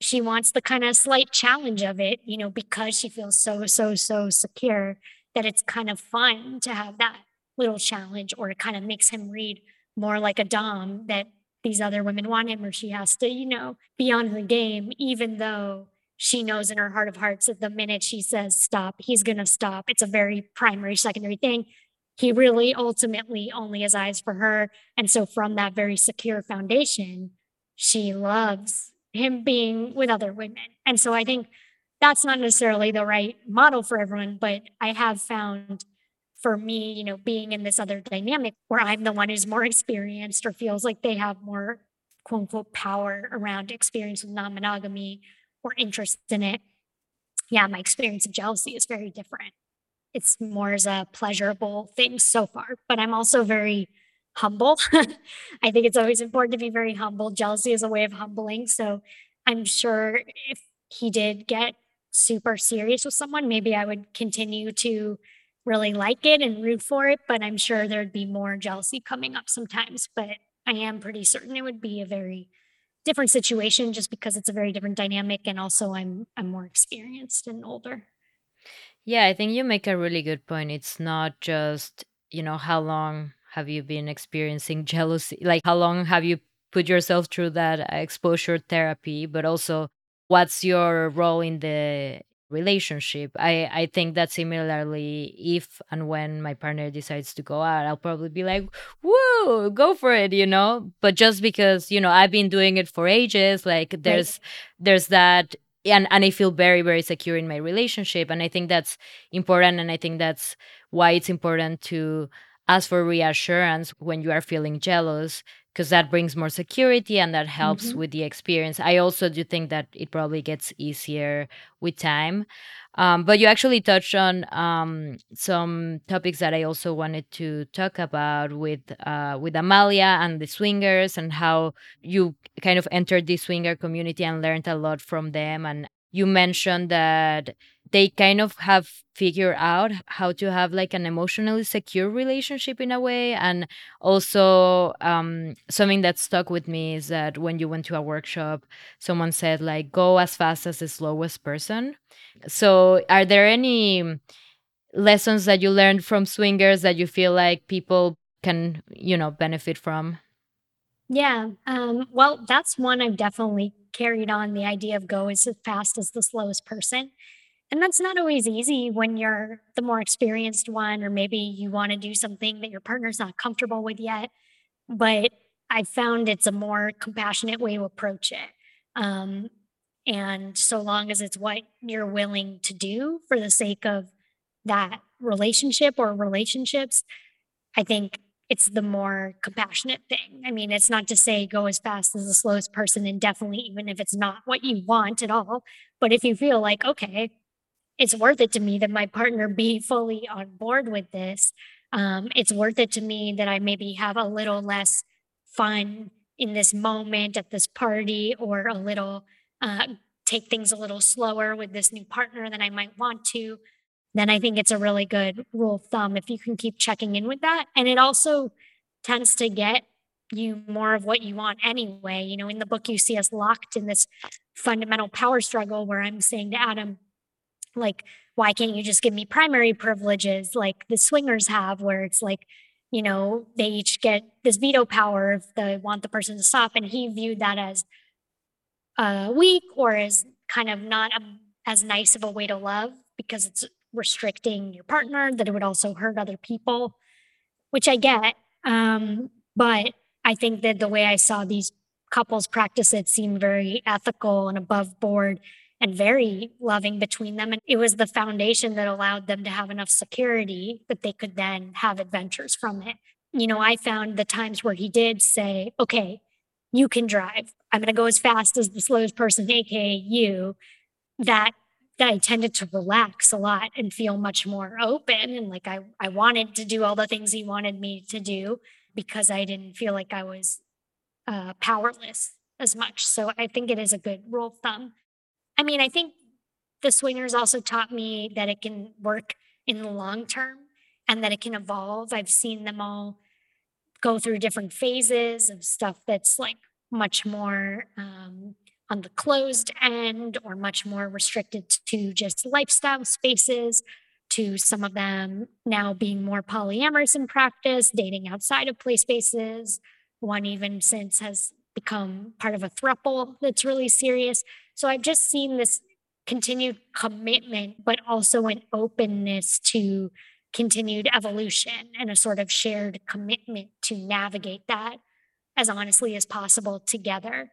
she wants the kind of slight challenge of it, you know, because she feels so secure that it's kind of fun to have that little challenge, or it kind of makes him read more like a dom, that these other women want him, or she has to, you know, be on her game, even though she knows in her heart of hearts that the minute she says stop, he's going to stop. It's a very primary, secondary thing. He really ultimately only has eyes for her. And so from that very secure foundation, she loves him being with other women. And so I think that's not necessarily the right model for everyone, but I have found for me, you know, being in this other dynamic where I'm the one who's more experienced, or feels like they have more quote unquote power around experience with non-monogamy or interest in it. Yeah, my experience of jealousy is very different. It's more as a pleasurable thing so far, but I'm also very humble. I think it's always important to be very humble. Jealousy is a way of humbling. So I'm sure if he did get super serious with someone, maybe I would continue to really like it and root for it, but I'm sure there'd be more jealousy coming up sometimes. But I am pretty certain it would be a very different situation, just because it's a very different dynamic, and also I'm more experienced and older. Yeah, I think you make a really good point. It's not just, how long have you been experiencing jealousy? Like, how long have you put yourself through that exposure therapy, but also what's your role in the relationship? I think that similarly, if and when my partner decides to go out, I'll probably be like, woo, go for it, but just because I've been doing it for ages, like there's that, and I feel very, very secure in my relationship. And I think that's important, and I think that's why it's important to ask for reassurance when you are feeling jealous, because that brings more security and that helps with the experience. I also do think that it probably gets easier with time. But you actually touched on some topics that I also wanted to talk about with Amalia and the swingers, and how you kind of entered the swinger community and learned a lot from them. And you mentioned that they kind of have figured out how to have like an emotionally secure relationship in a way. And also something that stuck with me is that when you went to a workshop, someone said like, go as fast as the slowest person. So are there any lessons that you learned from swingers that you feel like people can, benefit from? Yeah. Well, that's one I've definitely carried on, the idea of go as fast as the slowest person. And that's not always easy when you're the more experienced one, or maybe you want to do something that your partner's not comfortable with yet. But I found it's a more compassionate way to approach it. And so long as it's what you're willing to do for the sake of that relationship or relationships, I think it's the more compassionate thing. I mean, it's not to say go as fast as the slowest person indefinitely, even if it's not what you want at all. But if you feel like, okay, it's worth it to me that my partner be fully on board with this. It's worth it to me that I maybe have a little less fun in this moment at this party, or a little, take things a little slower with this new partner than I might want to. Then I think it's a really good rule of thumb if you can keep checking in with that. And it also tends to get you more of what you want anyway. In the book, you see us locked in this fundamental power struggle where I'm saying to Adam, like, why can't you just give me primary privileges like the swingers have, where it's like, they each get this veto power if they want the person to stop. And he viewed that as weak, or as kind of not as nice of a way to love, because it's restricting your partner, that it would also hurt other people, which I get. But I think that the way I saw these couples practice it seemed very ethical and above board, and very loving between them. And it was the foundation that allowed them to have enough security that they could then have adventures from it. I found the times where he did say, okay, you can drive, I'm going to go as fast as the slowest person, AKA you, that I tended to relax a lot and feel much more open. And like, I wanted to do all the things he wanted me to do, because I didn't feel like I was powerless as much. So I think it is a good rule of thumb. I mean, I think the swingers also taught me that it can work in the long term and that it can evolve. I've seen them all go through different phases of stuff that's like much more on the closed end, or much more restricted to just lifestyle spaces, to some of them now being more polyamorous in practice, dating outside of play spaces. One even since has become part of a throuple that's really serious. So I've just seen this continued commitment, but also an openness to continued evolution and a sort of shared commitment to navigate that as honestly as possible together,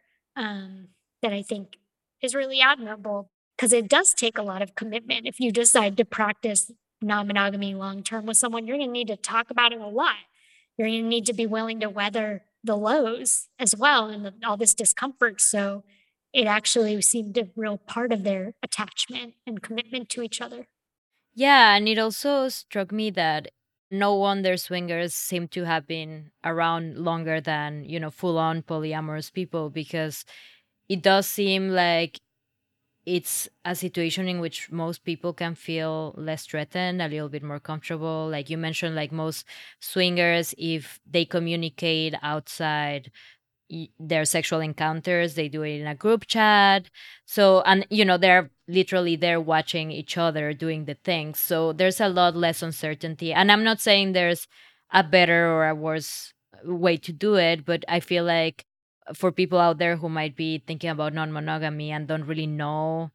that I think is really admirable, because it does take a lot of commitment. If you decide to practice non-monogamy long-term with someone, you're going to need to talk about it a lot. You're going to need to be willing to weather the lows as well, and all this discomfort. So it actually seemed a real part of their attachment and commitment to each other. Yeah, and it also struck me that no wonder swingers seem to have been around longer than, full-on polyamorous people, because it does seem like it's a situation in which most people can feel less threatened, a little bit more comfortable. Like you mentioned, like most swingers, if they communicate outside their sexual encounters. They do it in a group chat. So, and, you know, they're literally there watching each other doing the things. So there's a lot less uncertainty. And I'm not saying there's a better or a worse way to do it, but I feel like for people out there who might be thinking about non-monogamy and don't really know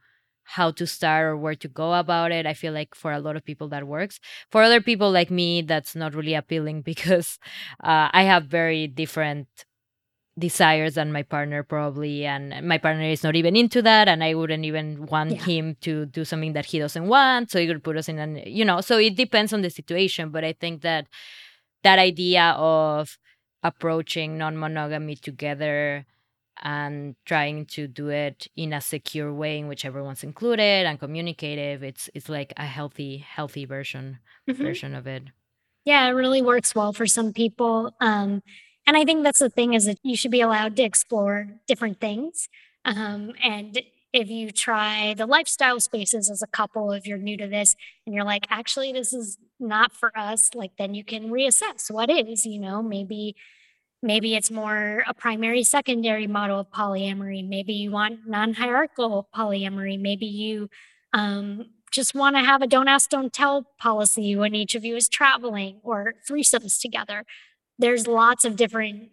how to start or where to go about it, I feel like for a lot of people that works. For other people like me, that's not really appealing because I have very different desires than my partner probably, and my partner is not even into that, and I wouldn't even want him to do something that he doesn't want, so it would put us in an, you know, so it depends on the situation. But I think that that idea of approaching non-monogamy together and trying to do it in a secure way in which everyone's included and communicative, it's like a healthy version of it. Yeah, it really works well for some people. And I think that's the thing, is that you should be allowed to explore different things. And if you try the lifestyle spaces as a couple, if you're new to this and you're like, actually, this is not for us, like, then you can reassess what is, you know, maybe it's more a primary, secondary model of polyamory. Maybe you want non-hierarchical polyamory. Maybe you just want to have a don't ask, don't tell policy when each of you is traveling, or threesomes together. There's lots of different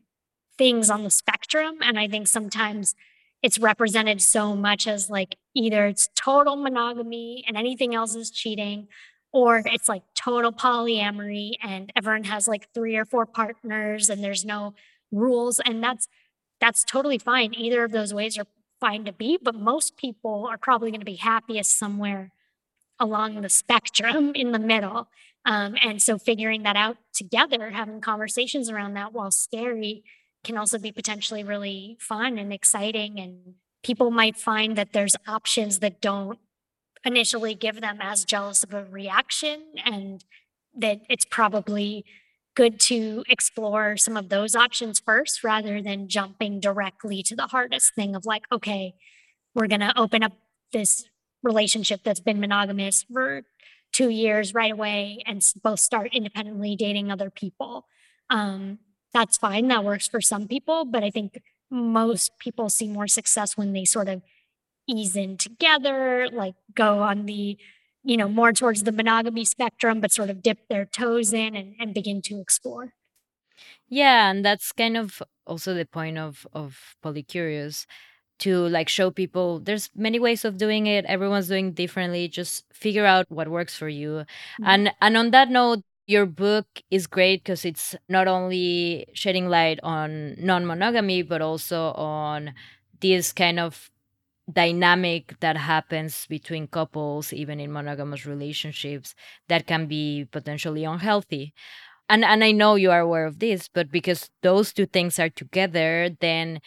things on the spectrum. And I think sometimes it's represented so much as like either it's total monogamy and anything else is cheating, or it's like total polyamory and everyone has like 3 or 4 partners and there's no rules. And that's totally fine. Either of those ways are fine to be, but most people are probably going to be happiest somewhere along the spectrum in the middle. And so figuring that out together, having conversations around that, while scary, can also be potentially really fun and exciting. And people might find that there's options that don't initially give them as jealous of a reaction, and that it's probably good to explore some of those options first rather than jumping directly to the hardest thing of like, okay, we're going to open up this relationship that's been monogamous for 2 years right away and both start independently dating other people. That's fine. That works for some people, but I think most people see more success when they sort of ease in together, like go on the, you know, more towards the monogamy spectrum, but sort of dip their toes in and begin to explore. Yeah. And that's kind of also the point of Polycurious, to like show people there's many ways of doing it. Everyone's doing differently. Just figure out what works for you. Mm-hmm. And on that note, your book is great because it's not only shedding light on non-monogamy, but also on this kind of dynamic that happens between couples, even in monogamous relationships, that can be potentially unhealthy. And I know you are aware of this, but because those two things are together, then,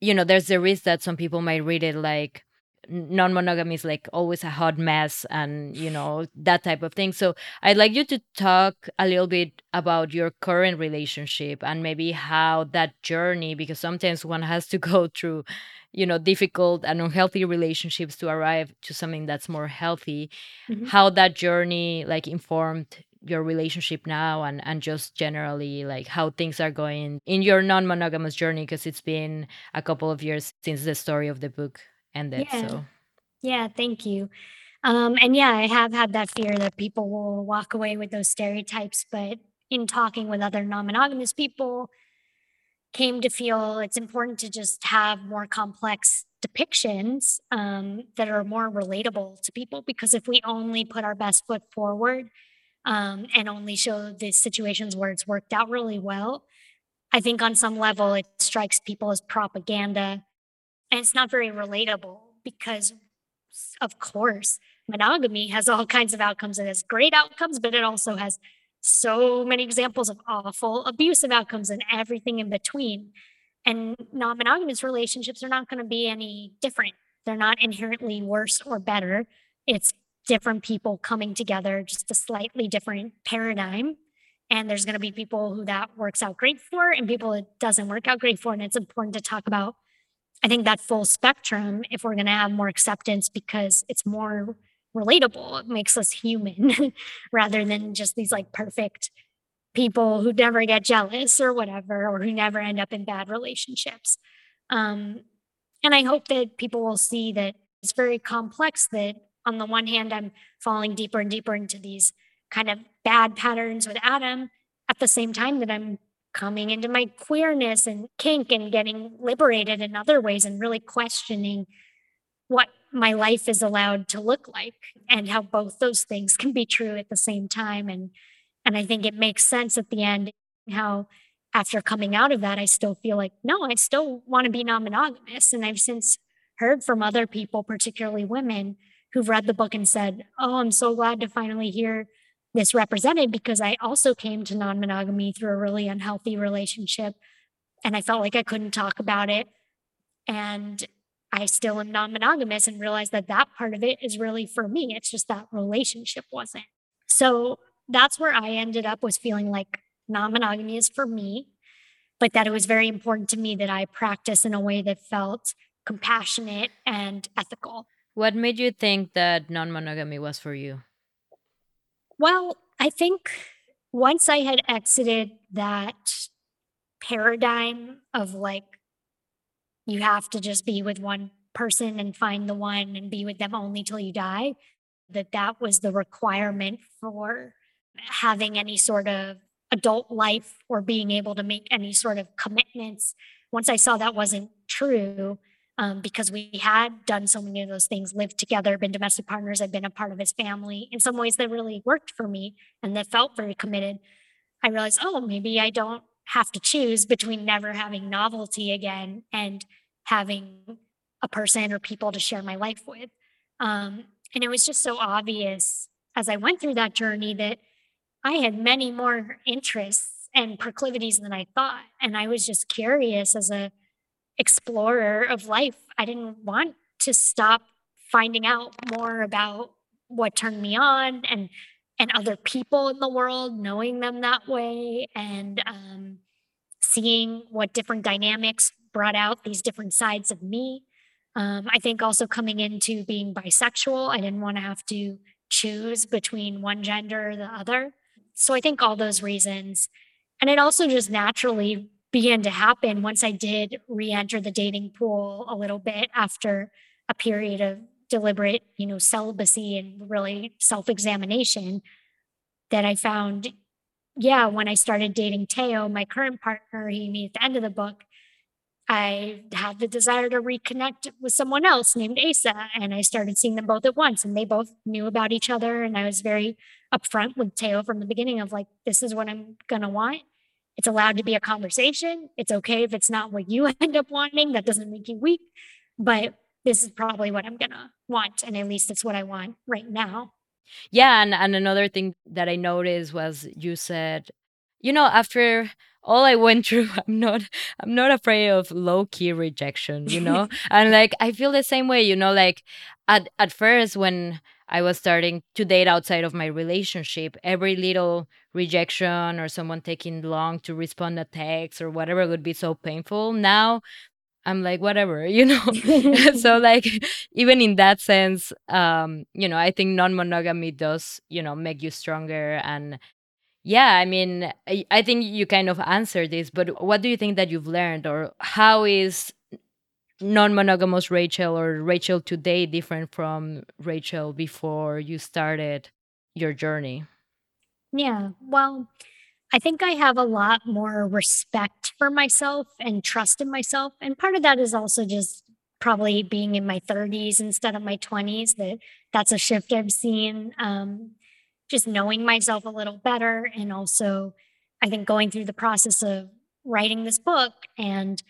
you know, there's the risk that some people might read it like non-monogamy is like always a hot mess and, you know, that type of thing. So I'd like you to talk a little bit about your current relationship and maybe how that journey, because sometimes one has to go through, you know, difficult and unhealthy relationships to arrive to something that's more healthy, how that journey like informed your relationship now, and just generally like how things are going in your non-monogamous journey, because it's been a couple of years since the story of the book ended. Yeah, thank you. And yeah, I have had that fear that people will walk away with those stereotypes, but in talking with other non-monogamous people, came to feel it's important to just have more complex depictions that are more relatable to people, because if we only put our best foot forward and only show the situations where it's worked out really well, I think on some level it strikes people as propaganda, and it's not very relatable because, of course, monogamy has all kinds of outcomes. It has great outcomes, but it also has so many examples of awful, abusive outcomes and everything in between. And non-monogamous relationships are not going to be any different. They're not inherently worse or better. It's different people coming together, just a slightly different paradigm. And there's going to be people who that works out great for and people it doesn't work out great for. And it's important to talk about, I think, that full spectrum if we're going to have more acceptance, because it's more relatable. It makes us human rather than just these like perfect people who never get jealous or whatever, or who never end up in bad relationships. And I hope that people will see that it's very complex, that on the one hand, I'm falling deeper and deeper into these kind of bad patterns with Adam, at the same time that I'm coming into my queerness and kink and getting liberated in other ways and really questioning what my life is allowed to look like and how both those things can be true at the same time. And I think it makes sense at the end how after coming out of that, I still feel like, no, I still want to be non-monogamous. And I've since heard from other people, particularly women, who've read the book and said, oh, I'm so glad to finally hear this represented, because I also came to non-monogamy through a really unhealthy relationship and I felt like I couldn't talk about it. And I still am non-monogamous and realized that that part of it is really for me. It's just that relationship wasn't. So that's where I ended up, was feeling like non-monogamy is for me, but that it was very important to me that I practice in a way that felt compassionate and ethical. What made you think that non-monogamy was for you? Well, I think once I had exited that paradigm of like, you have to just be with one person and find the one and be with them only till you die, that was the requirement for having any sort of adult life or being able to make any sort of commitments. Once I saw that wasn't true, because we had done so many of those things, lived together, been domestic partners, I'd been a part of his family in some ways that really worked for me and that felt very committed, I realized, oh, maybe I don't have to choose between never having novelty again and having a person or people to share my life with. And it was just so obvious as I went through that journey that I had many more interests and proclivities than I thought. And I was just curious as a explorer of life. I didn't want to stop finding out more about what turned me on and other people in the world, knowing them that way, and seeing what different dynamics brought out these different sides of me. I think also coming into being bisexual, I didn't want to have to choose between one gender or the other. So I think all those reasons. And it also just naturally began to happen once I did re-enter the dating pool a little bit after a period of deliberate, celibacy and really self-examination, that I found, when I started dating Teo, my current partner, he and me at the end of the book, I had the desire to reconnect with someone else named Asa, and I started seeing them both at once, and they both knew about each other. And I was very upfront with Teo from the beginning of like, this is what I'm going to want. It's allowed to be a conversation. It's okay if it's not what you end up wanting. That doesn't make you weak, but this is probably what I'm going to want. And at least it's what I want right now. Yeah. And another thing that I noticed was you said, after all I went through, I'm not afraid of low-key rejection, And like, I feel the same way, like at first when I was starting to date outside of my relationship, every little rejection or someone taking long to respond to text or whatever would be so painful. Now I'm like, whatever, So like, even in that sense, I think non-monogamy does, make you stronger. And I think you kind of answered this, but what do you think that you've learned, or how is non-monogamous Rachel or Rachel today different from Rachel before you started your journey? Yeah, well, I think I have a lot more respect for myself and trust in myself. And part of that is also just probably being in my 30s instead of my 20s. That's a shift I've seen. Just knowing myself a little better. And also, I think going through the process of writing this book and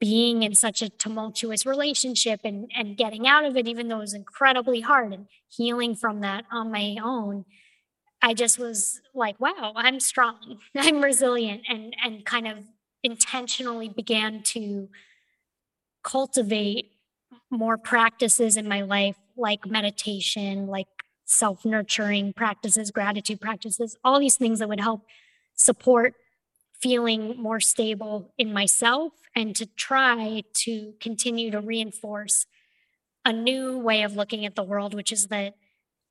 being in such a tumultuous relationship and getting out of it, even though it was incredibly hard, and healing from that on my own, I just was like, wow, I'm strong, I'm resilient, and kind of intentionally began to cultivate more practices in my life, like meditation, like self-nurturing practices, gratitude practices, all these things that would help support feeling more stable in myself, and to try to continue to reinforce a new way of looking at the world, which is that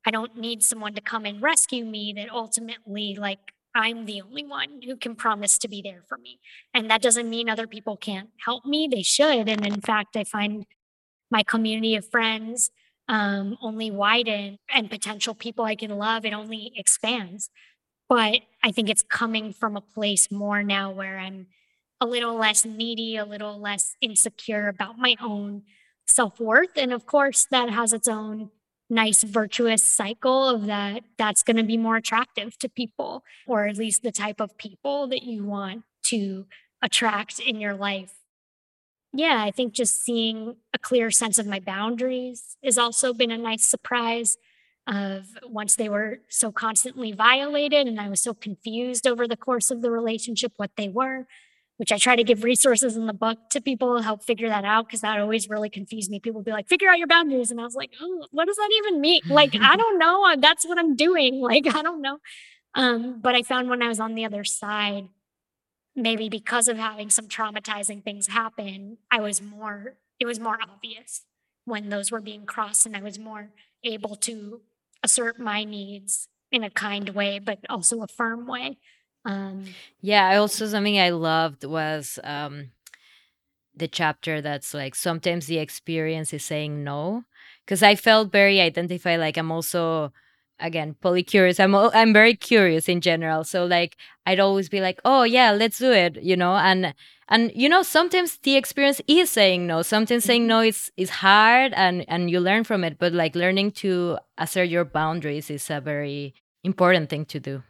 I don't need someone to come and rescue me, that ultimately, like, I'm the only one who can promise to be there for me. And that doesn't mean other people can't help me. They should. And in fact, I find my community of friends only widen, and potential people I can love, it only expands. But I think it's coming from a place more now where I'm a little less needy, a little less insecure about my own self-worth. And of course, that has its own nice virtuous cycle of that's going to be more attractive to people, or at least the type of people that you want to attract in your life. Yeah, I think just seeing a clear sense of my boundaries has also been a nice surprise of once they were so constantly violated and I was so confused over the course of the relationship, what they were, which I try to give resources in the book to people to help figure that out, because that always really confused me. People would be like, figure out your boundaries. And I was like, oh, what does that even mean? Like, I don't know. That's what I'm doing. Like, I don't know. But I found when I was on the other side, maybe because of having some traumatizing things happen, it was more obvious when those were being crossed, and I was more able to assert my needs in a kind way, but also a firm way. Something I loved was the chapter that's like, sometimes the experience is saying no, because I felt very identified. Like, I'm also, again, polycurious. I'm very curious in general, so like I'd always be like, oh yeah, let's do it, you know. And you know, sometimes the experience is saying no. Sometimes saying no is hard, and you learn from it. But like, learning to assert your boundaries is a very important thing to do.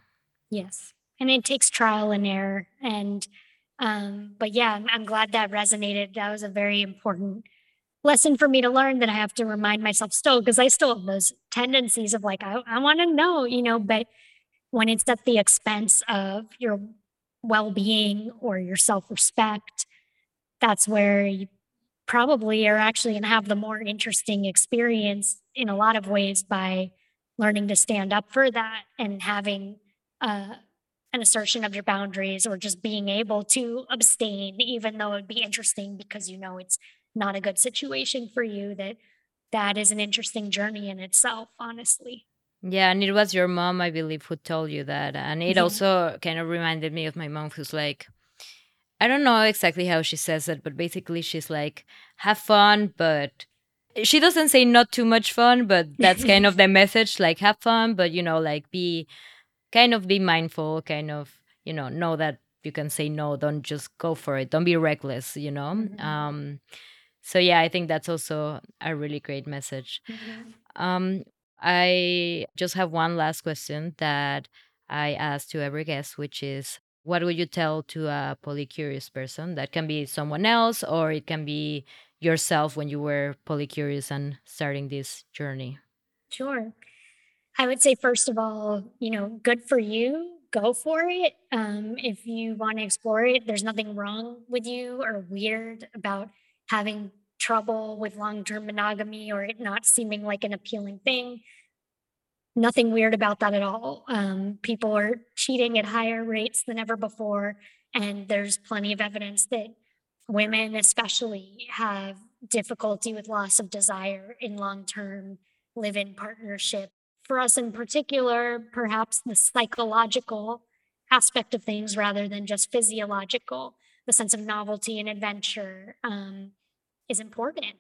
Yes. And it takes trial and error. And, but yeah, I'm glad that resonated. That was a very important lesson for me to learn that I have to remind myself still, because I still have those tendencies of like, I want to know, you know, but when it's at the expense of your well-being or your self-respect, that's where you probably are actually going to have the more interesting experience in a lot of ways, by learning to stand up for that and having, an assertion of your boundaries, or just being able to abstain, even though it'd be interesting because you know it's not a good situation for you. That is an interesting journey in itself, honestly. Yeah, and it was your mom, I believe, who told you that. And it also kind of reminded me of my mom, who's like, I don't know exactly how she says it, but basically she's like, have fun, but she doesn't say not too much fun, but that's kind of the message, like, have fun, but you know, like, be mindful, kind of, you know that you can say no, don't just go for it, don't be reckless, you know. Mm-hmm. So yeah, I think that's also a really great message. Mm-hmm. I just have one last question that I ask to every guest, which is, what would you tell to a polycurious person? That can be someone else, or it can be yourself when you were polycurious and starting this journey. Sure. I would say, first of all, you know, good for you. Go for it. If you want to explore it, there's nothing wrong with you or weird about having trouble with long-term monogamy or it not seeming like an appealing thing. Nothing weird about that at all. People are cheating at higher rates than ever before. And there's plenty of evidence that women especially have difficulty with loss of desire in long-term live-in partnerships. For us in particular, perhaps the psychological aspect of things rather than just physiological, the sense of novelty and adventure is important.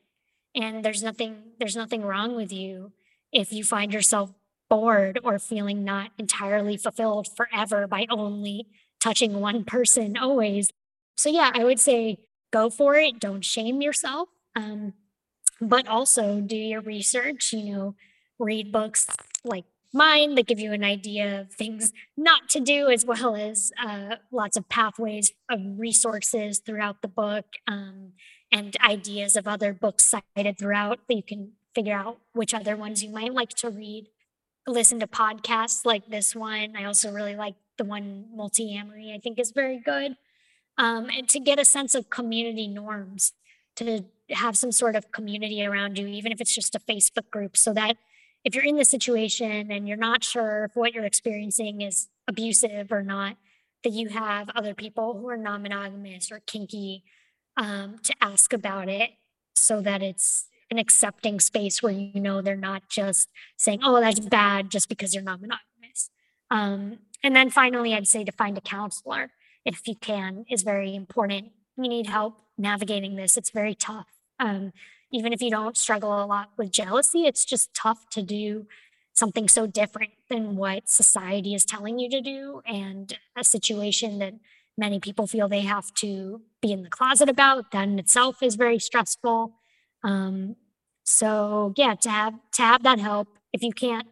And there's nothing wrong with you if you find yourself bored or feeling not entirely fulfilled forever by only touching one person always. So yeah, I would say go for it. Don't shame yourself, but also do your research, you know, read books like mine that give you an idea of things not to do, as well as lots of pathways of resources throughout the book, and ideas of other books cited throughout that you can figure out which other ones you might like to read. Listen to podcasts like this one. I also really like the one Multiamory, I think is very good. And to get a sense of community norms, to have some sort of community around you, even if it's just a Facebook group, so that if you're in this situation and you're not sure if what you're experiencing is abusive or not, that you have other people who are non-monogamous or kinky to ask about it, so that it's an accepting space where, you know, they're not just saying, oh, that's bad just because you're non-monogamous. And then finally, I'd say to find a counselor, if you can, is very important. You need help navigating this. It's very tough. Even if you don't struggle a lot with jealousy, it's just tough to do something so different than what society is telling you to do, and a situation that many people feel they have to be in the closet about. That in itself is very stressful. So yeah, to have that help. If you can't,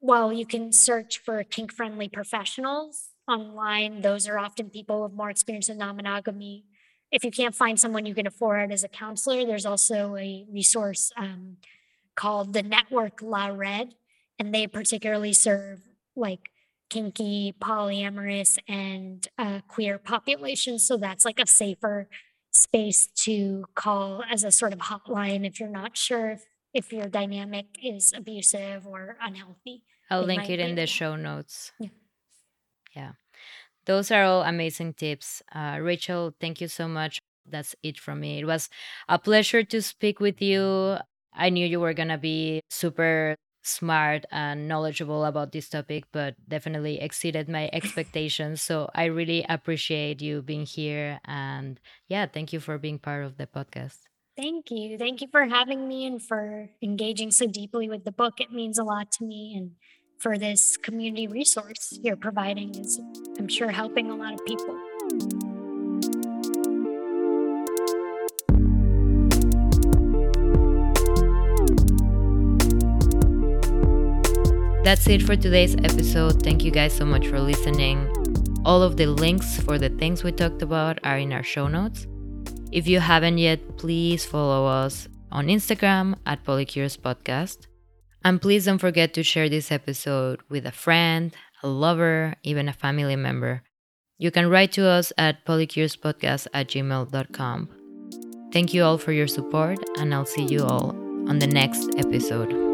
well, you can search for kink-friendly professionals online. Those are often people with more experience in non-monogamy. If you can't find someone you can afford as a counselor, there's also a resource called the Network La Red, and they particularly serve like kinky, polyamorous, and queer populations. So that's like a safer space to call as a sort of hotline if you're not sure if your dynamic is abusive or unhealthy. I'll link it in the show notes. Yeah. Those are all amazing tips. Rachel, thank you so much. That's it from me. It was a pleasure to speak with you. I knew you were going to be super smart and knowledgeable about this topic, but definitely exceeded my expectations. So I really appreciate you being here. And yeah, thank you for being part of the podcast. Thank you. Thank you for having me and for engaging so deeply with the book. It means a lot to me, and for this community resource you're providing is, I'm sure, helping a lot of people. That's it for today's episode. Thank you guys so much for listening. All of the links for the things we talked about are in our show notes. If you haven't yet, please follow us on Instagram at Polycurious Podcast. And please don't forget to share this episode with a friend, a lover, even a family member. You can write to us at polycuriouspodcast@gmail.com. Thank you all for your support, and I'll see you all on the next episode.